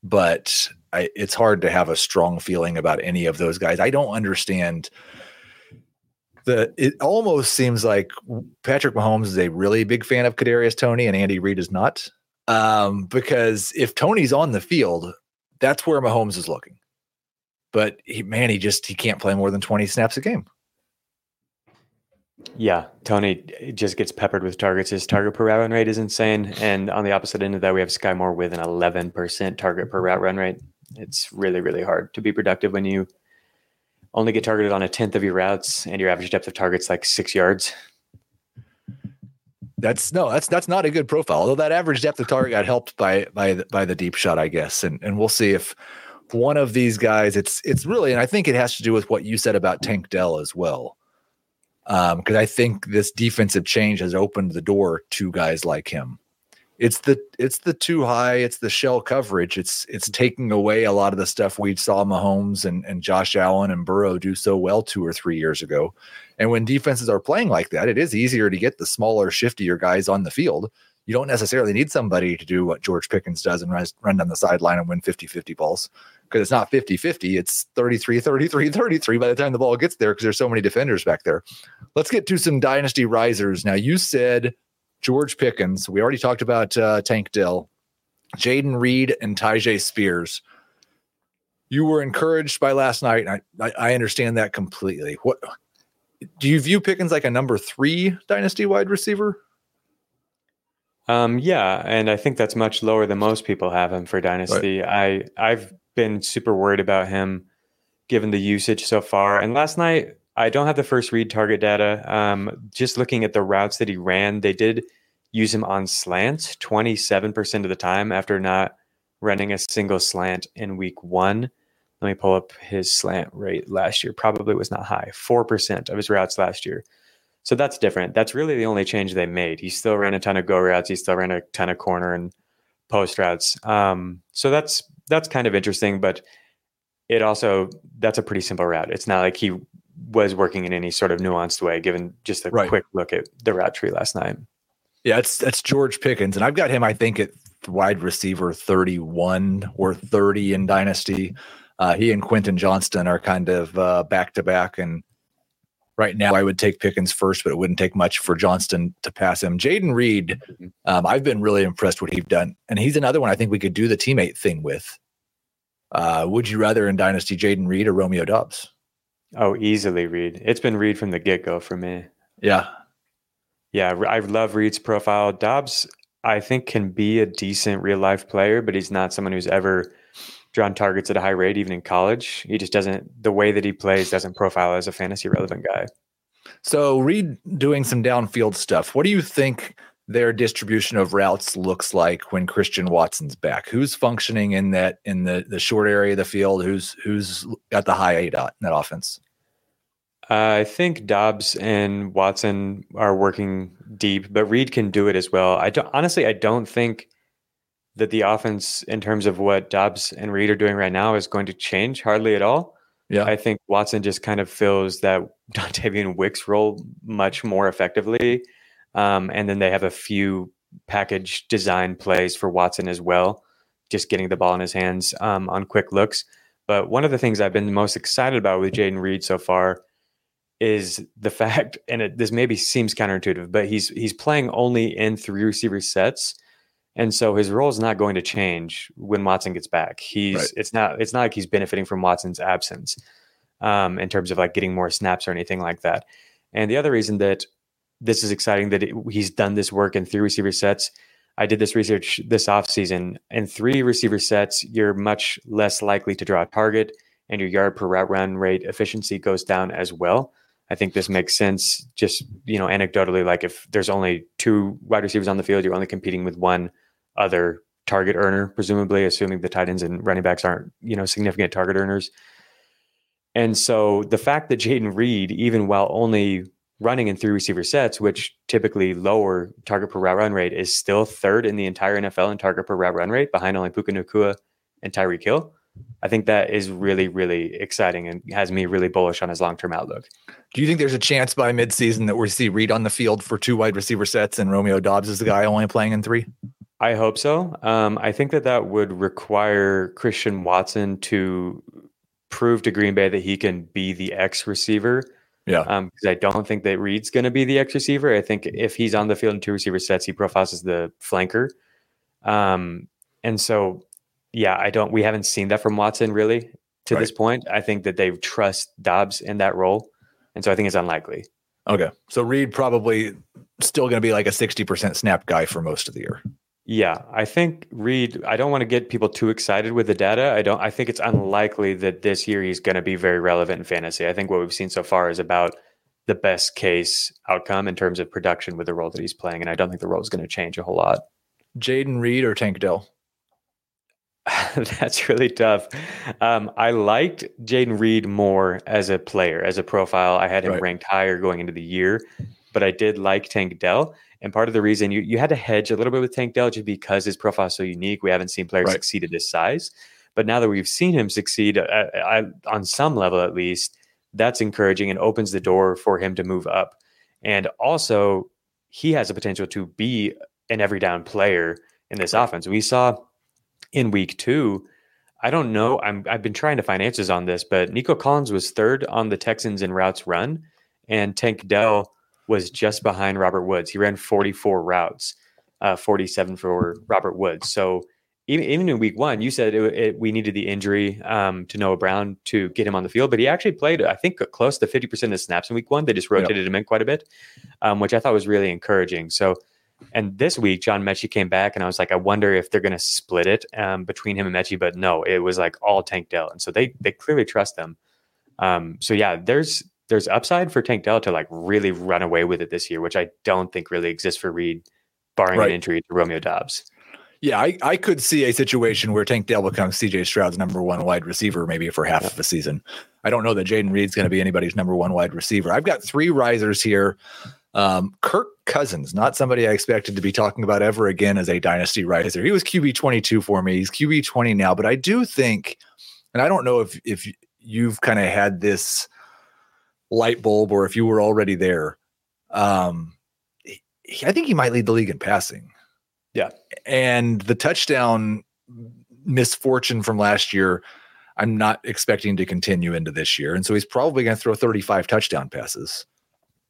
But it's hard to have a strong feeling about any of those guys. I don't understand. It almost seems like Patrick Mahomes is a really big fan of Kadarius Toney, and Andy Reid is not. Because if Tony's on the field, that's where Mahomes is looking. But he can't play more than 20 snaps a game. Yeah, Toney just gets peppered with targets. His target per route run rate is insane. And on the opposite end of that, we have Sky Moore with an 11% target per route run rate. It's really, really hard to be productive when you only get targeted on a 10th of your routes and your average depth of target's like 6 yards. That's not a good profile. Although that average depth of target got helped by the deep shot, I guess. And we'll see if one of these guys, it's really, and I think it has to do with what you said about Tank Dell as well. Because I think this defensive change has opened the door to guys like him. It's the too high, it's the shell coverage. It's taking away a lot of the stuff we saw Mahomes and Josh Allen and Burrow do so well 2 or 3 years ago. And when defenses are playing like that, it is easier to get the smaller, shiftier guys on the field. You don't necessarily need somebody to do what George Pickens does and run down the sideline and win 50-50 balls, because it's not 50-50. It's 33-33-33 by the time the ball gets there because there's so many defenders back there. Let's get to some dynasty risers. Now, you said George Pickens. We already talked about Tank Dell, Jaden Reed, and Tyjae Spears. You were encouraged by last night, and I understand that completely. What do you view Pickens like, a number 3 dynasty-wide receiver? Yeah, and I think that's much lower than most people have him for Dynasty. Right. I've been super worried about him given the usage so far. And last night, I don't have the first read target data. Just looking at the routes that he ran, they did use him on slants 27% of the time after not running a single slant in week one. Let me pull up his slant rate last year. Probably was not high. 4% of his routes last year. So that's different. That's really the only change they made. He still ran a ton of go routes. He still ran a ton of corner and post routes. So that's kind of interesting, but that's a pretty simple route. It's not like he was working in any sort of nuanced way, given just a quick look at the route tree last night. Yeah, that's George Pickens. And I've got him, I think, at wide receiver 31 or 30 in Dynasty. He and Quentin Johnston are kind of back to back, and right now, I would take Pickens first, but it wouldn't take much for Johnston to pass him. Jaden Reed, I've been really impressed with what he's done. And he's another one I think we could do the teammate thing with. Would you rather in Dynasty Jaden Reed or Romeo Doubs? Oh, easily Reed. It's been Reed from the get-go for me. Yeah. Yeah, I love Reed's profile. Dobbs, I think, can be a decent real-life player, but he's not someone who's ever drawn targets at a high rate, even in college. He just doesn't, the way that he plays doesn't profile as a fantasy relevant guy. So Reed doing some downfield stuff. What do you think their distribution of routes looks like when Christian Watson's back? Who's functioning in that, in the short area of the field? Who's got the high A dot in that offense? I think Dobbs and Watson are working deep, but Reed can do it as well. I don't think that the offense, in terms of what Dobbs and Reed are doing right now, is going to change hardly at all. Yeah, I think Watson just kind of fills that Dontavian Wicks role much more effectively. And then they have a few package design plays for Watson as well, just getting the ball in his hands on quick looks. But one of the things I've been most excited about with Jaden Reed so far is the fact, and this maybe seems counterintuitive, but he's playing only in three receiver sets. And so his role is not going to change when Watson gets back. It's not like he's benefiting from Watson's absence in terms of like getting more snaps or anything like that. And the other reason that this is exciting that he's done this work in three receiver sets. I did this research this offseason. In three receiver sets, you're much less likely to draw a target, and your yard per route run rate efficiency goes down as well. I think this makes sense just, anecdotally, like if there's only two wide receivers on the field, you're only competing with one other target earner, presumably, assuming the tight ends and running backs aren't, significant target earners. And so the fact that Jaden Reed, even while only running in three receiver sets, which typically lower target per route run rate, is still third in the entire NFL in target per route run rate, behind only Puka Nacua and Tyreek Hill. I think that is really, really exciting and has me really bullish on his long-term outlook. Do you think there's a chance by midseason that we see Reed on the field for two wide receiver sets and Romeo Dobbs is the guy only playing in three? I hope so. I think that would require Christian Watson to prove to Green Bay that he can be the X receiver. Yeah. Because I don't think that Reed's going to be the X receiver. I think if he's on the field in two receiver sets, he profiles as the flanker. And so... yeah, we haven't seen that from Watson really to this point. I think that they trust Dobbs in that role. And so I think it's unlikely. Okay. So Reed probably still going to be like a 60% snap guy for most of the year. Yeah. I think Reed, I don't want to get people too excited with the data. I think it's unlikely that this year he's going to be very relevant in fantasy. I think what we've seen so far is about the best case outcome in terms of production with the role that he's playing. And I don't think the role is going to change a whole lot. Jaden Reed or Tank Dell? That's really tough. I liked Jaden Reed more as a player, as a profile. I had him ranked higher going into the year, but I did like Tank Dell. And part of the reason you had to hedge a little bit with Tank Dell just because his profile is so unique. We haven't seen players succeed at this size, but now that we've seen him succeed on some level, at least, that's encouraging and opens the door for him to move up. And also he has the potential to be an every down player in this offense. We saw in week 2, I don't know. I've been trying to find answers on this, but Nico Collins was third on the Texans in routes run, and Tank Dell was just behind Robert Woods. He ran 44 routes, 47 for Robert Woods. So even in week 1, you said we needed the injury to Noah Brown to get him on the field, but he actually played, I think, close to 50% of snaps in week 1. They just rotated him in quite a bit, which I thought was really encouraging. So. And this week, John Mechie came back, and I was like, I wonder if they're going to split it between him and Mechie. But no, it was like all Tank Dell. And so they clearly trust them. So yeah, there's upside for Tank Dell to like really run away with it this year, which I don't think really exists for Reed, barring an injury to Romeo Dobbs. Yeah, I could see a situation where Tank Dell becomes C.J. Stroud's number one wide receiver maybe for half of the season. I don't know that Jaden Reed's going to be anybody's number one wide receiver. I've got three risers here. Kirk Cousins, not somebody I expected to be talking about ever again as a dynasty riser. He was QB 22 for me. He's QB 20 now, but I do think, and I don't know if you've kind of had this light bulb or if you were already there. I think he might lead the league in passing. Yeah. And the touchdown misfortune from last year, I'm not expecting to continue into this year. And so he's probably going to throw 35 touchdown passes.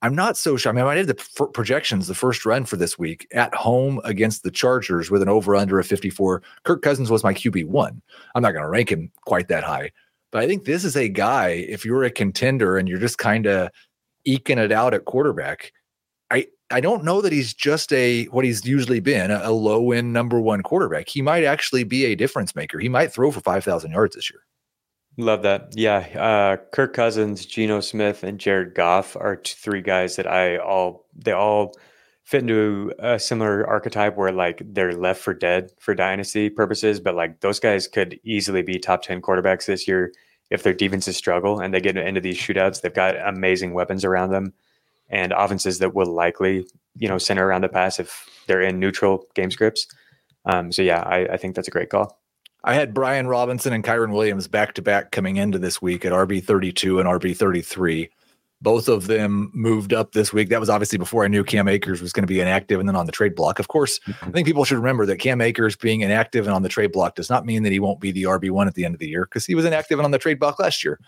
I'm not so sure. I mean, I did the projections, the first run for this week at home against the Chargers with an over-under of 54. Kirk Cousins was my QB1. I'm not going to rank him quite that high. But I think this is a guy, if you're a contender and you're just kind of eking it out at quarterback, I don't know that he's just what he's usually been, a low-end number one quarterback. He might actually be a difference maker. He might throw for 5,000 yards this year. Love that. Yeah. Kirk Cousins, Geno Smith, and Jared Goff are three guys that they all fit into a similar archetype where like they're left for dead for dynasty purposes. But like those guys could easily be top 10 quarterbacks this year if their defenses struggle and they get into these shootouts. They've got amazing weapons around them and offenses that will likely, center around the pass if they're in neutral game scripts. So yeah, I think that's a great call. I had Brian Robinson and Kyren Williams back to back coming into this week at RB32 and RB33. Both of them moved up this week. That was obviously before I knew Cam Akers was going to be inactive and then on the trade block. Of course, I think people should remember that Cam Akers being inactive and on the trade block does not mean that he won't be the RB1 at the end of the year, because he was inactive and on the trade block last year.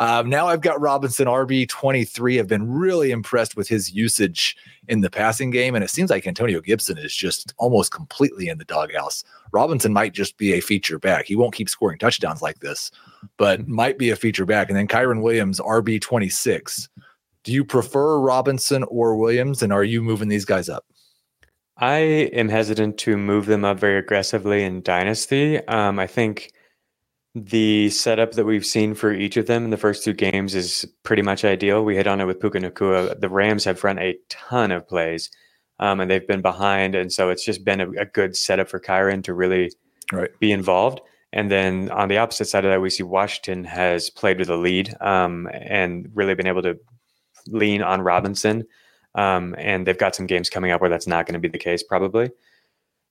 Now I've got Robinson RB23. I've been really impressed with his usage in the passing game, and it seems like Antonio Gibson is just almost completely in the doghouse. Robinson might just be a feature back. He won't keep scoring touchdowns like this, but might be a feature back. And then Kyren Williams, RB26. Do you prefer Robinson or Williams, and are you moving these guys up? I am hesitant to move them up very aggressively in Dynasty. I think the setup that we've seen for each of them in the first two games is pretty much ideal. We hit on it with Puka Nacua. The Rams have run a ton of plays, and they've been behind, and so it's just been a good setup for Kyren to really be involved. And then on the opposite side of that, we see Washington has played with a lead and really been able to lean on Robinson. And they've got some games coming up where that's not going to be the case probably.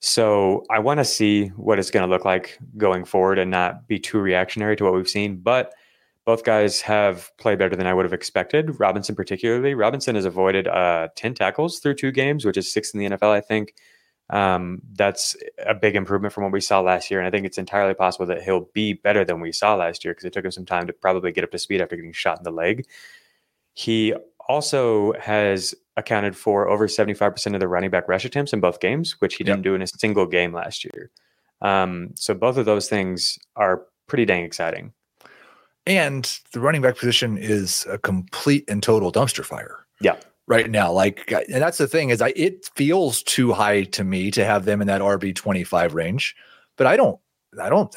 So I want to see what it's going to look like going forward and not be too reactionary to what we've seen. But both guys have played better than I would have expected. Robinson particularly. Robinson has avoided 10 tackles through two games, which is sixth in the NFL, I think. That's a big improvement from what we saw last year. And I think it's entirely possible that he'll be better than we saw last year, because it took him some time to probably get up to speed after getting shot in the leg. He also has accounted for over 75% of the running back rush attempts in both games, which he didn't do in a single game last year. So both of those things are pretty dang exciting. And the running back position is a complete and total dumpster fire. Yeah. Right now, like, and that's the thing is, it feels too high to me to have them in that RB25 range, but I don't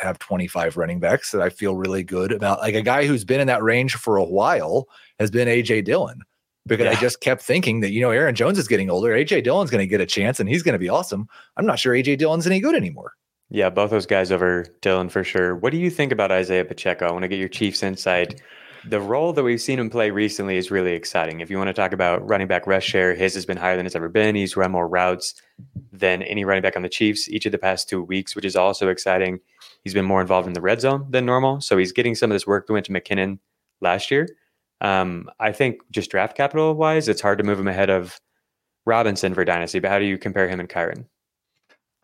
have 25 running backs that I feel really good about. Like, a guy who's been in that range for a while has been AJ Dillon, because I just kept thinking that, you know, Aaron Jones is getting older, AJ Dillon's going to get a chance and he's going to be awesome. I'm not sure AJ Dillon's any good anymore. Yeah, both those guys over Dillon for sure. What do you think about Isaiah Pacheco? I want to get your Chiefs insight. The role that we've seen him play recently is really exciting. If you want to talk about running back rush share, his has been higher than it's ever been. He's run more routes than any running back on the Chiefs each of the past 2 weeks, which is also exciting. He's been more involved in the red zone than normal, so he's getting some of this work that went to McKinnon last year. I think just draft capital-wise, it's hard to move him ahead of Robinson for Dynasty, but how do you compare him and Kyren?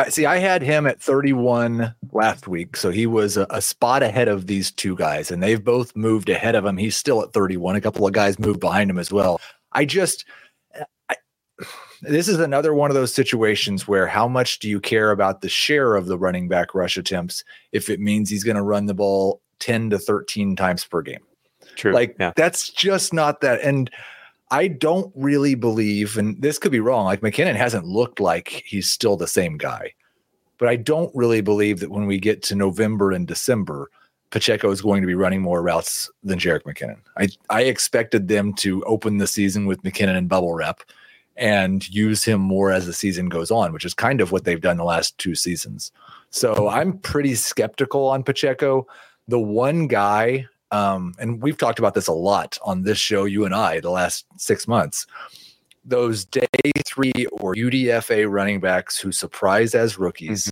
See, I had him at 31 last week, so he was a spot ahead of these two guys, and they've both moved ahead of him. He's still at 31. A couple of guys moved behind him as well. This is another one of those situations where how much do you care about the share of the running back rush attempts if it means he's going to run the ball 10 to 13 times per game? True. Like, that's just not that. And I don't really believe, and this could be wrong, like McKinnon hasn't looked like he's still the same guy, but I don't really believe that when we get to November and December, Pacheco is going to be running more routes than Jerick McKinnon. I expected them to open the season with McKinnon and bubble wrap and use him more as the season goes on, which is kind of what they've done the last two seasons. So I'm pretty skeptical on Pacheco. The one guy, and we've talked about this a lot on this show, you and I, the last 6 months, those day three or UDFA running backs who surprise as rookies,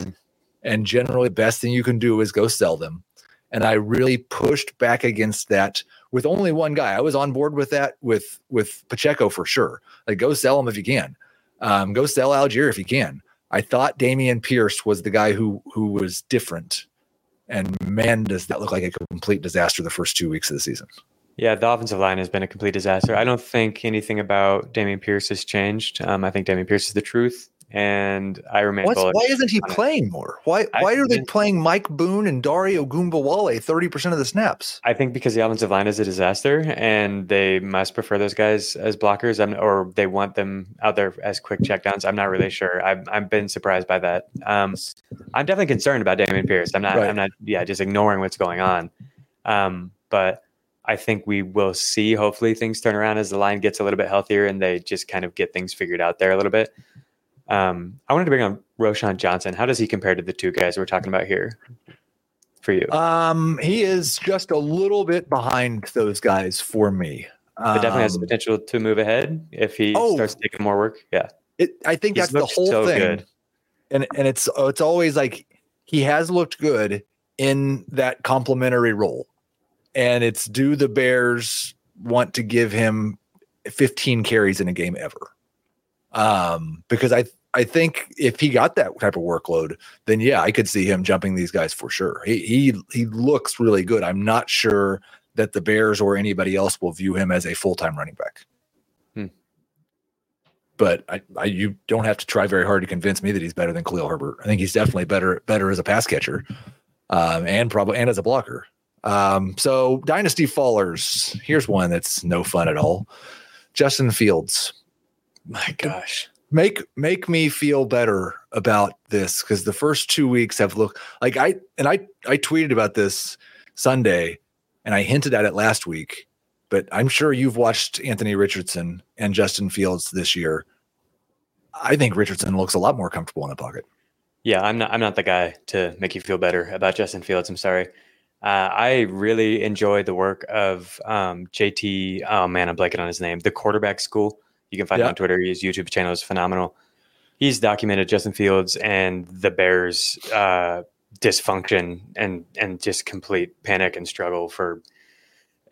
and generally the best thing you can do is go sell them. And I really pushed back against that with only one guy. I was on board with that with Pacheco for sure. Like, go sell him if you can. Go sell Algier if you can. I thought Dameon Pierce was the guy who was different. And man, does that look like a complete disaster the first 2 weeks of the season. Yeah, the offensive line has been a complete disaster. I don't think anything about Dameon Pierce has changed. I think Dameon Pierce is the truth, and I remain bullish. Why isn't he playing more? Why are they playing Mike Boone and Dario Ogunbowale 30% of the snaps? I think because the offensive line is a disaster, and they must prefer those guys as blockers, or they want them out there as quick checkdowns. I'm not really sure. I've been surprised by that. I'm definitely concerned about Dameon Pierce. I'm not just ignoring what's going on. But I think we will see, hopefully, things turn around as the line gets a little bit healthier and they just kind of get things figured out there a little bit. I wanted to bring on Roshan Johnson. How does he compare to the two guys we're talking about here for you? He is just a little bit behind those guys for me. It definitely has the potential to move ahead if he starts taking more work. Yeah. I think that's the whole thing. Good. and it's always like he has looked good in that complimentary role, and it's do the Bears want to give him 15 carries in a game ever? Because I think if he got that type of workload, then yeah, I could see him jumping these guys for sure. He looks really good. I'm not sure that the Bears or anybody else will view him as a full-time running back. But you don't have to try very hard to convince me that he's better than Khalil Herbert. I think he's definitely better as a pass catcher, and as a blocker. So dynasty fallers, here's one that's no fun at all. Justin Fields. My gosh. Make me feel better about this, because the first 2 weeks have looked like I tweeted about this Sunday and I hinted at it last week, but I'm sure you've watched Anthony Richardson and Justin Fields this year. I think Richardson looks a lot more comfortable in the pocket. Yeah, I'm not the guy to make you feel better about Justin Fields. I'm sorry. I really enjoy the work of JT. Oh man, I'm blanking on his name. The quarterback school. You can find him on Twitter. His YouTube channel is phenomenal. He's documented Justin Fields and the Bears' dysfunction and just complete panic and struggle for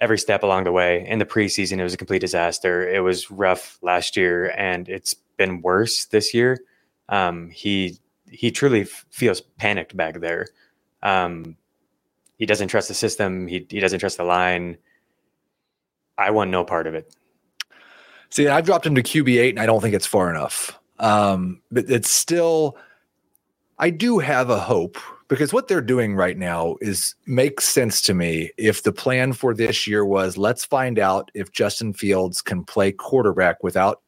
every step along the way. In the preseason, it was a complete disaster. It was rough last year, and it's been worse this year. He truly feels panicked back there. He doesn't trust the system. He doesn't trust the line. I want no part of it. See, I've dropped him to QB8, and I don't think it's far enough. But it's still, I do have a hope, because what they're doing right now makes sense to me. If the plan for this year was, let's find out if Justin Fields can play quarterback without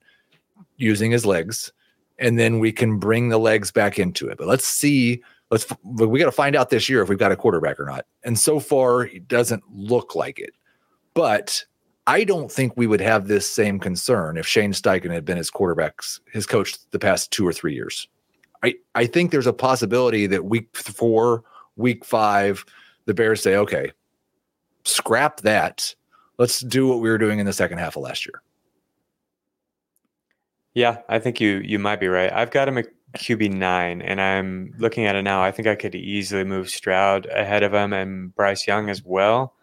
using his legs, and then we can bring the legs back into it. But let's see. We got to find out this year if we've got a quarterback or not. And so far, it doesn't look like it. But I don't think we would have this same concern if Shane Steichen had been his coach the past 2 or 3 years. I think there's a possibility that week 4, week 5, the Bears say, okay, scrap that. Let's do what we were doing in the second half of last year. Yeah, I think you might be right. I've got him at QB9, and I'm looking at it now. I think I could easily move Stroud ahead of him and Bryce Young as well.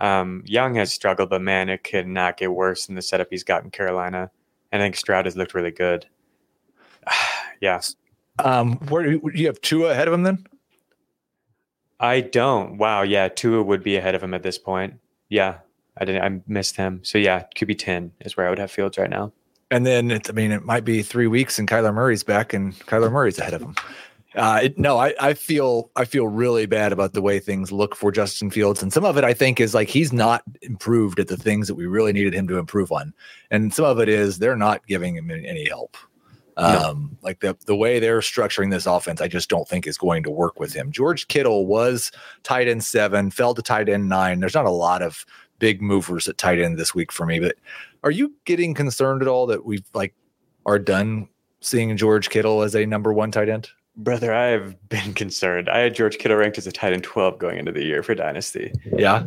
Young has struggled, but man, it could not get worse than the setup he's got in Carolina. I think Stroud has looked really good. Yeah. Where do you have Tua ahead of him then? I don't. Wow. Yeah. Tua would be ahead of him at this point. Yeah. I missed him. So yeah, QB 10 is where I would have Fields right now. And then it might be 3 weeks and Kyler Murray's back and Kyler Murray's ahead of him. I feel really bad about the way things look for Justin Fields. And some of it, I think, is like he's not improved at the things that we really needed him to improve on. And some of it is they're not giving him any help. Like the way they're structuring this offense, I just don't think is going to work with him. George Kittle was tight end 7, fell to tight end 9. There's not a lot of big movers at tight end this week for me. But are you getting concerned at all that we've are done seeing George Kittle as a number 1 tight end? Brother, I have been concerned. I had George Kittle ranked as a tight end 12 going into the year for Dynasty. Yeah.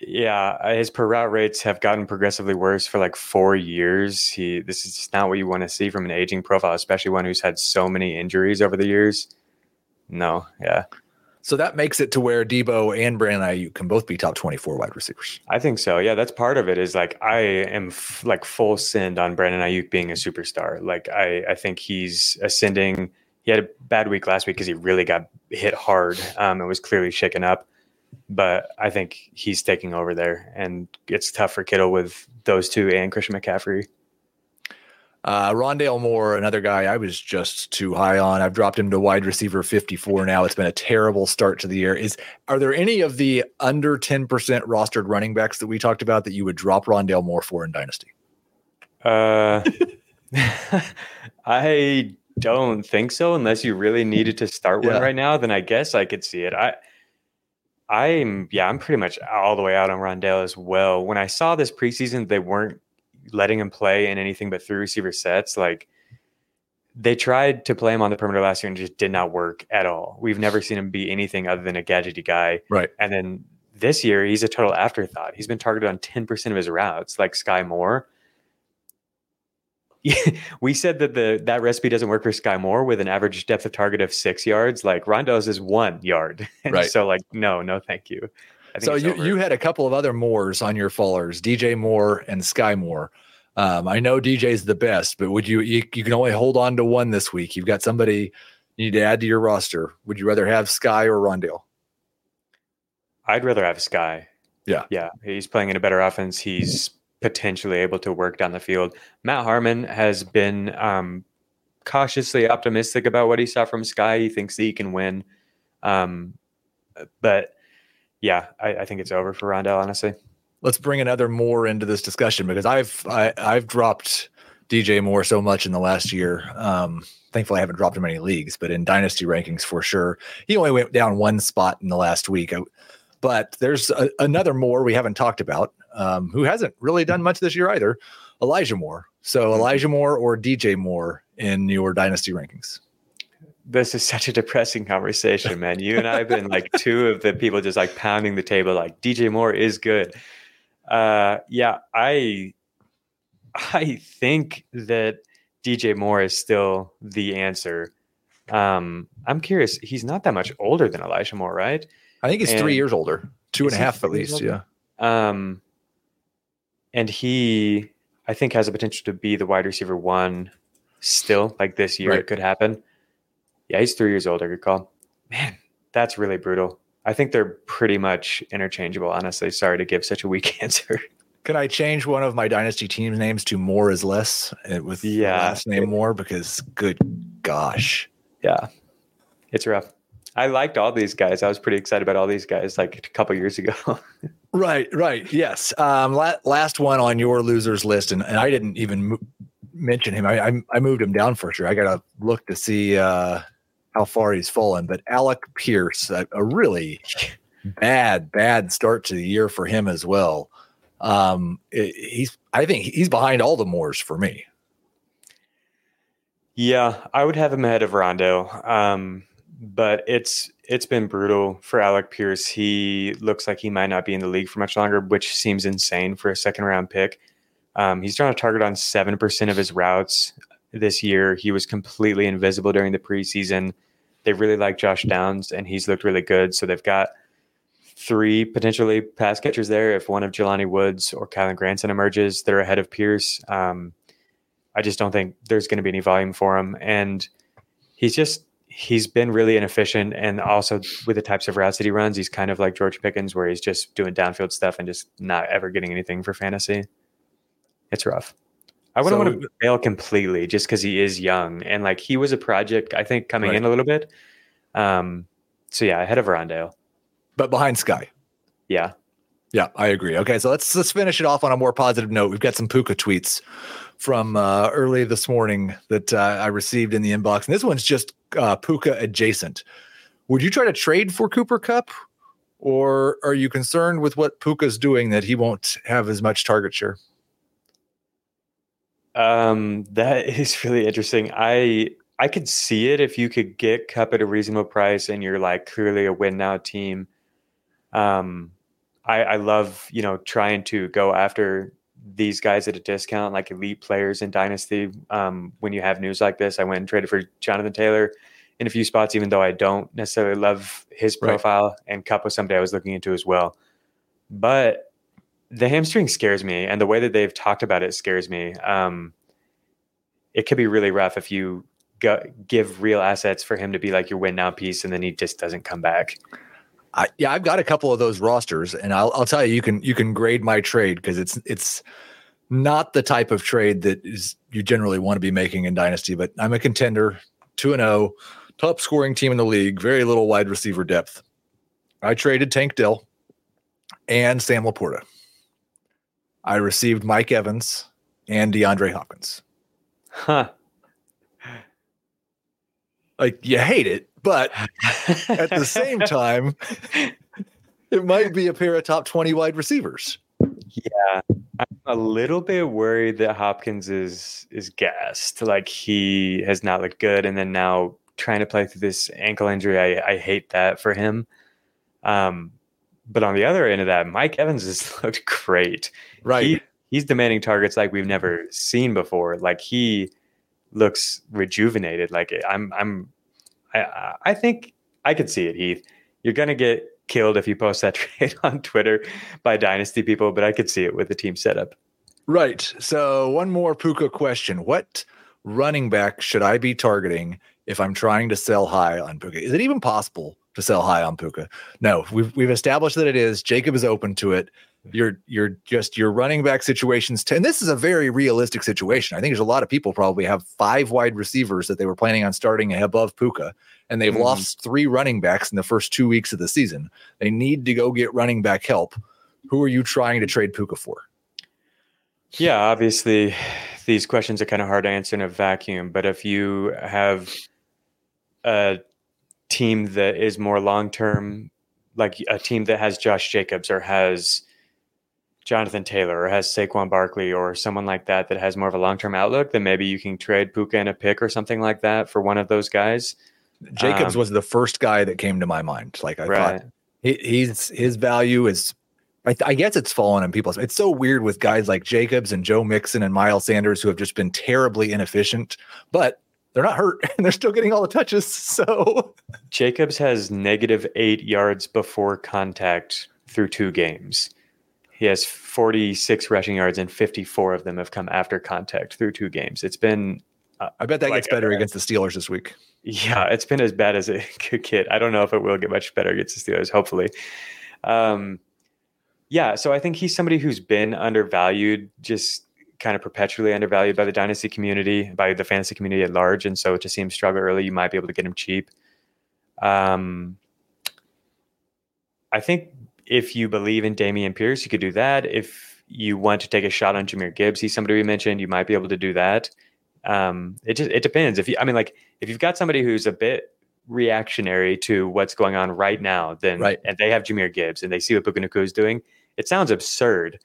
Yeah. His per route rates have gotten progressively worse for 4 years. This is just not what you want to see from an aging profile, especially one who's had so many injuries over the years. No. Yeah. So that makes it to where Debo and Brandon Ayuk can both be top 24 wide receivers. I think so. Yeah. That's part of it is I am full send on Brandon Ayuk being a superstar. I think he's ascending. He had a bad week last week because he really got hit hard and was clearly shaken up. But I think he's taking over there, and it's tough for Kittle with those two and Christian McCaffrey. Rondale Moore, another guy I was just too high on. I've dropped him to wide receiver 54 now. It's been a terrible start to the year. Are there any of the under 10% rostered running backs that we talked about that you would drop Rondale Moore for in Dynasty? I don't think so, unless you really needed to start one right now. Then I guess I could see it. I'm pretty much all the way out on Rondale as well. When I saw this preseason, they weren't letting him play in anything but 3 receiver sets. They tried to play him on the perimeter last year and just did not work at all. We've never seen him be anything other than a gadgety guy. Right. And then this year, he's a total afterthought. He's been targeted on 10% of his routes, like Sky Moore. we said that that recipe doesn't work for Sky Moore with an average depth of target of 6 yards. Like Rondo's is 1 yard. And right. So like, no, thank you. I think so you had a couple of other Moores on your followers, DJ Moore and Sky Moore. I know DJ's the best, but would you can only hold on to one this week. You've got somebody you need to add to your roster. Would you rather have Sky or Rondale? I'd rather have Sky. Yeah. He's playing in a better offense. He's potentially able to work down the field. Matt Harmon has been cautiously optimistic about what he saw from Sky. He thinks that he can win. But yeah, I think it's over for Rondale, honestly. Let's bring another Moore into this discussion because I've dropped DJ Moore so much in the last year. Thankfully, I haven't dropped him in any leagues, but in dynasty rankings for sure. He only went down one spot in the last week. But there's another Moore we haven't talked about who hasn't really done much this year either, Elijah Moore. So Elijah Moore or DJ Moore in your dynasty rankings? This is such a depressing conversation, man. You and I have been like two of the people just like pounding the table like DJ Moore is good. I think that DJ Moore is still the answer. I'm curious. He's not that much older than Elijah Moore, right? I think he's 3 years older, 2.5 at least. Yeah. And he, I think, has the potential to be the wide receiver one still, like this year. Right. It could happen. Yeah, he's 3 years older. Good call. Man, that's really brutal. I think they're pretty much interchangeable, honestly. Sorry to give such a weak answer. Can I change one of my dynasty team's names to More is Less with last name Moore? Because good gosh. Yeah, it's rough. I liked all these guys. I was pretty excited about all these guys like a couple years ago. Right. Yes. Last one on your losers list, and I didn't even mention him. I moved him down for sure. I got to look to see how far he's fallen. But Alec Pierce, a really bad start to the year for him as well. I think he's behind all the Moores for me. Yeah, I would have him ahead of Rondo. But it's been brutal for Alec Pierce. He looks like he might not be in the league for much longer, which seems insane for a second round pick. He's thrown a target on 7% of his routes this year. He was completely invisible during the preseason. They really like Josh Downs, and he's looked really good. So they've got three potentially pass catchers there. If one of Jelani Woods or Kylan Granson emerges, they're ahead of Pierce. I just don't think there's going to be any volume for him. And he's been really inefficient, and also with the types of routes that he runs, he's kind of like George Pickens, where he's just doing downfield stuff and just not ever getting anything for fantasy. It's rough. I wouldn't want to fail completely just because he is young, and like he was a project, I think, coming in a little bit. So yeah, ahead of Rondale, but behind Sky. Yeah, I agree. Okay, so let's finish it off on a more positive note. We've got some Puka tweets from early this morning that I received in the inbox, and this one's just Puka adjacent. Would you try to trade for Cooper Kupp, or are you concerned with what Puka's doing that he won't have as much target share? That is really interesting. I could see it if you could get Kupp at a reasonable price and you're like clearly a win now team. I love, trying to go after these guys at a discount, like elite players in Dynasty. When you have news like this, I went and traded for Jonathan Taylor in a few spots, even though I don't necessarily love his profile, and Kupp was somebody I was looking into as well. But the hamstring scares me, and the way that they've talked about it scares me. It could be really rough if you give real assets for him to be like your win now piece, and then he just doesn't come back. I've got a couple of those rosters, and I'll tell you can grade my trade because it's not the type of trade that is you generally want to be making in Dynasty. But I'm a contender, 2-0, top scoring team in the league, very little wide receiver depth. I traded Tank Dell and Sam Laporta. I received Mike Evans and DeAndre Hopkins. Huh. Like, you hate it. But at the same time, it might be a pair of top 20 wide receivers. Yeah. I'm a little bit worried that Hopkins is gassed. Like, he has not looked good. And then now trying to play through this ankle injury, I hate that for him. But on the other end of that, Mike Evans has looked great. Right. He he's demanding targets like we've never seen before. Like, he looks rejuvenated. Like, I think I could see it, Heath. You're going to get killed if you post that trade on Twitter by dynasty people, but I could see it with the team setup. Right. So one more Puka question. What running back should I be targeting if I'm trying to sell high on Puka? Is it even possible to sell high on Puka? No, we've established that it is. Jacob is open to it. You're just your running back situations. And this is a very realistic situation. I think there's a lot of people probably have 5 wide receivers that they were planning on starting above Puka, and they've lost 3 running backs in the first 2 weeks of the season. They need to go get running back help. Who are you trying to trade Puka for? Yeah, obviously these questions are kind of hard to answer in a vacuum, but if you have a team that is more long-term, like a team that has Josh Jacobs or has Jonathan Taylor or has Saquon Barkley or someone like that that has more of a long-term outlook, then maybe you can trade Puka in a pick or something like that for one of those guys. Jacobs was the first guy that came to my mind. Like, I thought his value is... I guess it's fallen on people. It's so weird with guys like Jacobs and Joe Mixon and Miles Sanders who have just been terribly inefficient, but they're not hurt and they're still getting all the touches. So Jacobs has -8 yards before contact through 2 games. He has 46 rushing yards and 54 of them have come after contact through 2 games. It's been... I bet that gets better against the Steelers this week. Yeah, it's been as bad as it could get. I don't know if it will get much better against the Steelers, hopefully. Yeah, so I think he's somebody who's been undervalued, just kind of perpetually undervalued by the dynasty community, by the fantasy community at large. And so to see him struggle early, you might be able to get him cheap. I think if you believe in Dameon Pierce, you could do that. If you want to take a shot on Jahmyr Gibbs, he's somebody we mentioned, you might be able to do that. It depends. If you've got somebody who's a bit reactionary to what's going on right now, then and they have Jahmyr Gibbs and they see what Puka Nacua is doing, it sounds absurd.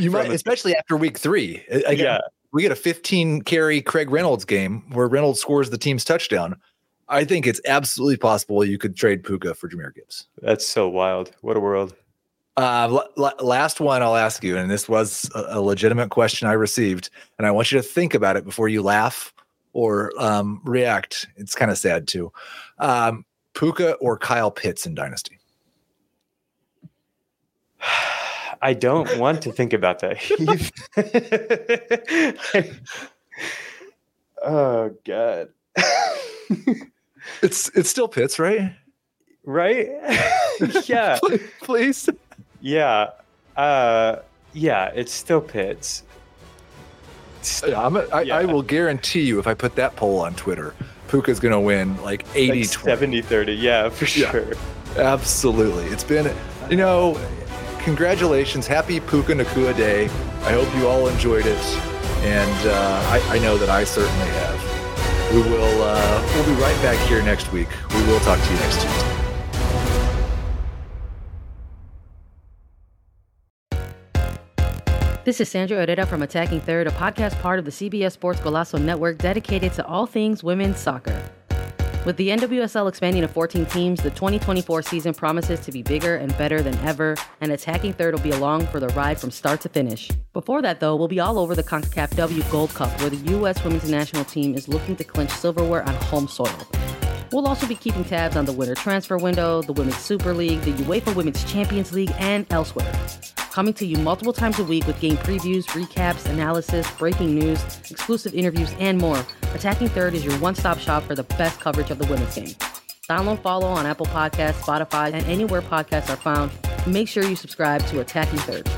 You might, especially after week 3. Again, yeah. We get a 15-carry Craig Reynolds game where Reynolds scores the team's touchdown. I think it's absolutely possible you could trade Puka for Jahmyr Gibbs. That's so wild. What a world. Last one I'll ask you, and this was a legitimate question I received, and I want you to think about it before you laugh or react. It's kind of sad, too. Puka or Kyle Pitts in Dynasty? I don't want to think about that. Oh, God. It's still Pitts, right? Right? Yeah. Please. Yeah. Yeah, it's still Pitts. I will guarantee you if I put that poll on Twitter, Puka's going to win like 80-20. 70-30, yeah, for sure. Yeah, absolutely. It's been, congratulations. Happy Puka Nacua Day. I hope you all enjoyed it. And I know that I certainly have. We will we'll be right back here next week. We will talk to you next Tuesday. This is Sandra Herrera from Attacking Third, a podcast part of the CBS Sports Golazo Network dedicated to all things women's soccer. With the NWSL expanding to 14 teams, the 2024 season promises to be bigger and better than ever, and Attacking Third will be along for the ride from start to finish. Before that, though, we'll be all over the CONCACAF W Gold Cup, where the U.S. Women's National Team is looking to clinch silverware on home soil. We'll also be keeping tabs on the winter transfer window, the Women's Super League, the UEFA Women's Champions League, and elsewhere. Coming to you multiple times a week with game previews, recaps, analysis, breaking news, exclusive interviews, and more. Attacking Third is your one-stop shop for the best coverage of the women's game. Download, follow on Apple Podcasts, Spotify, and anywhere podcasts are found. Make sure you subscribe to Attacking Third.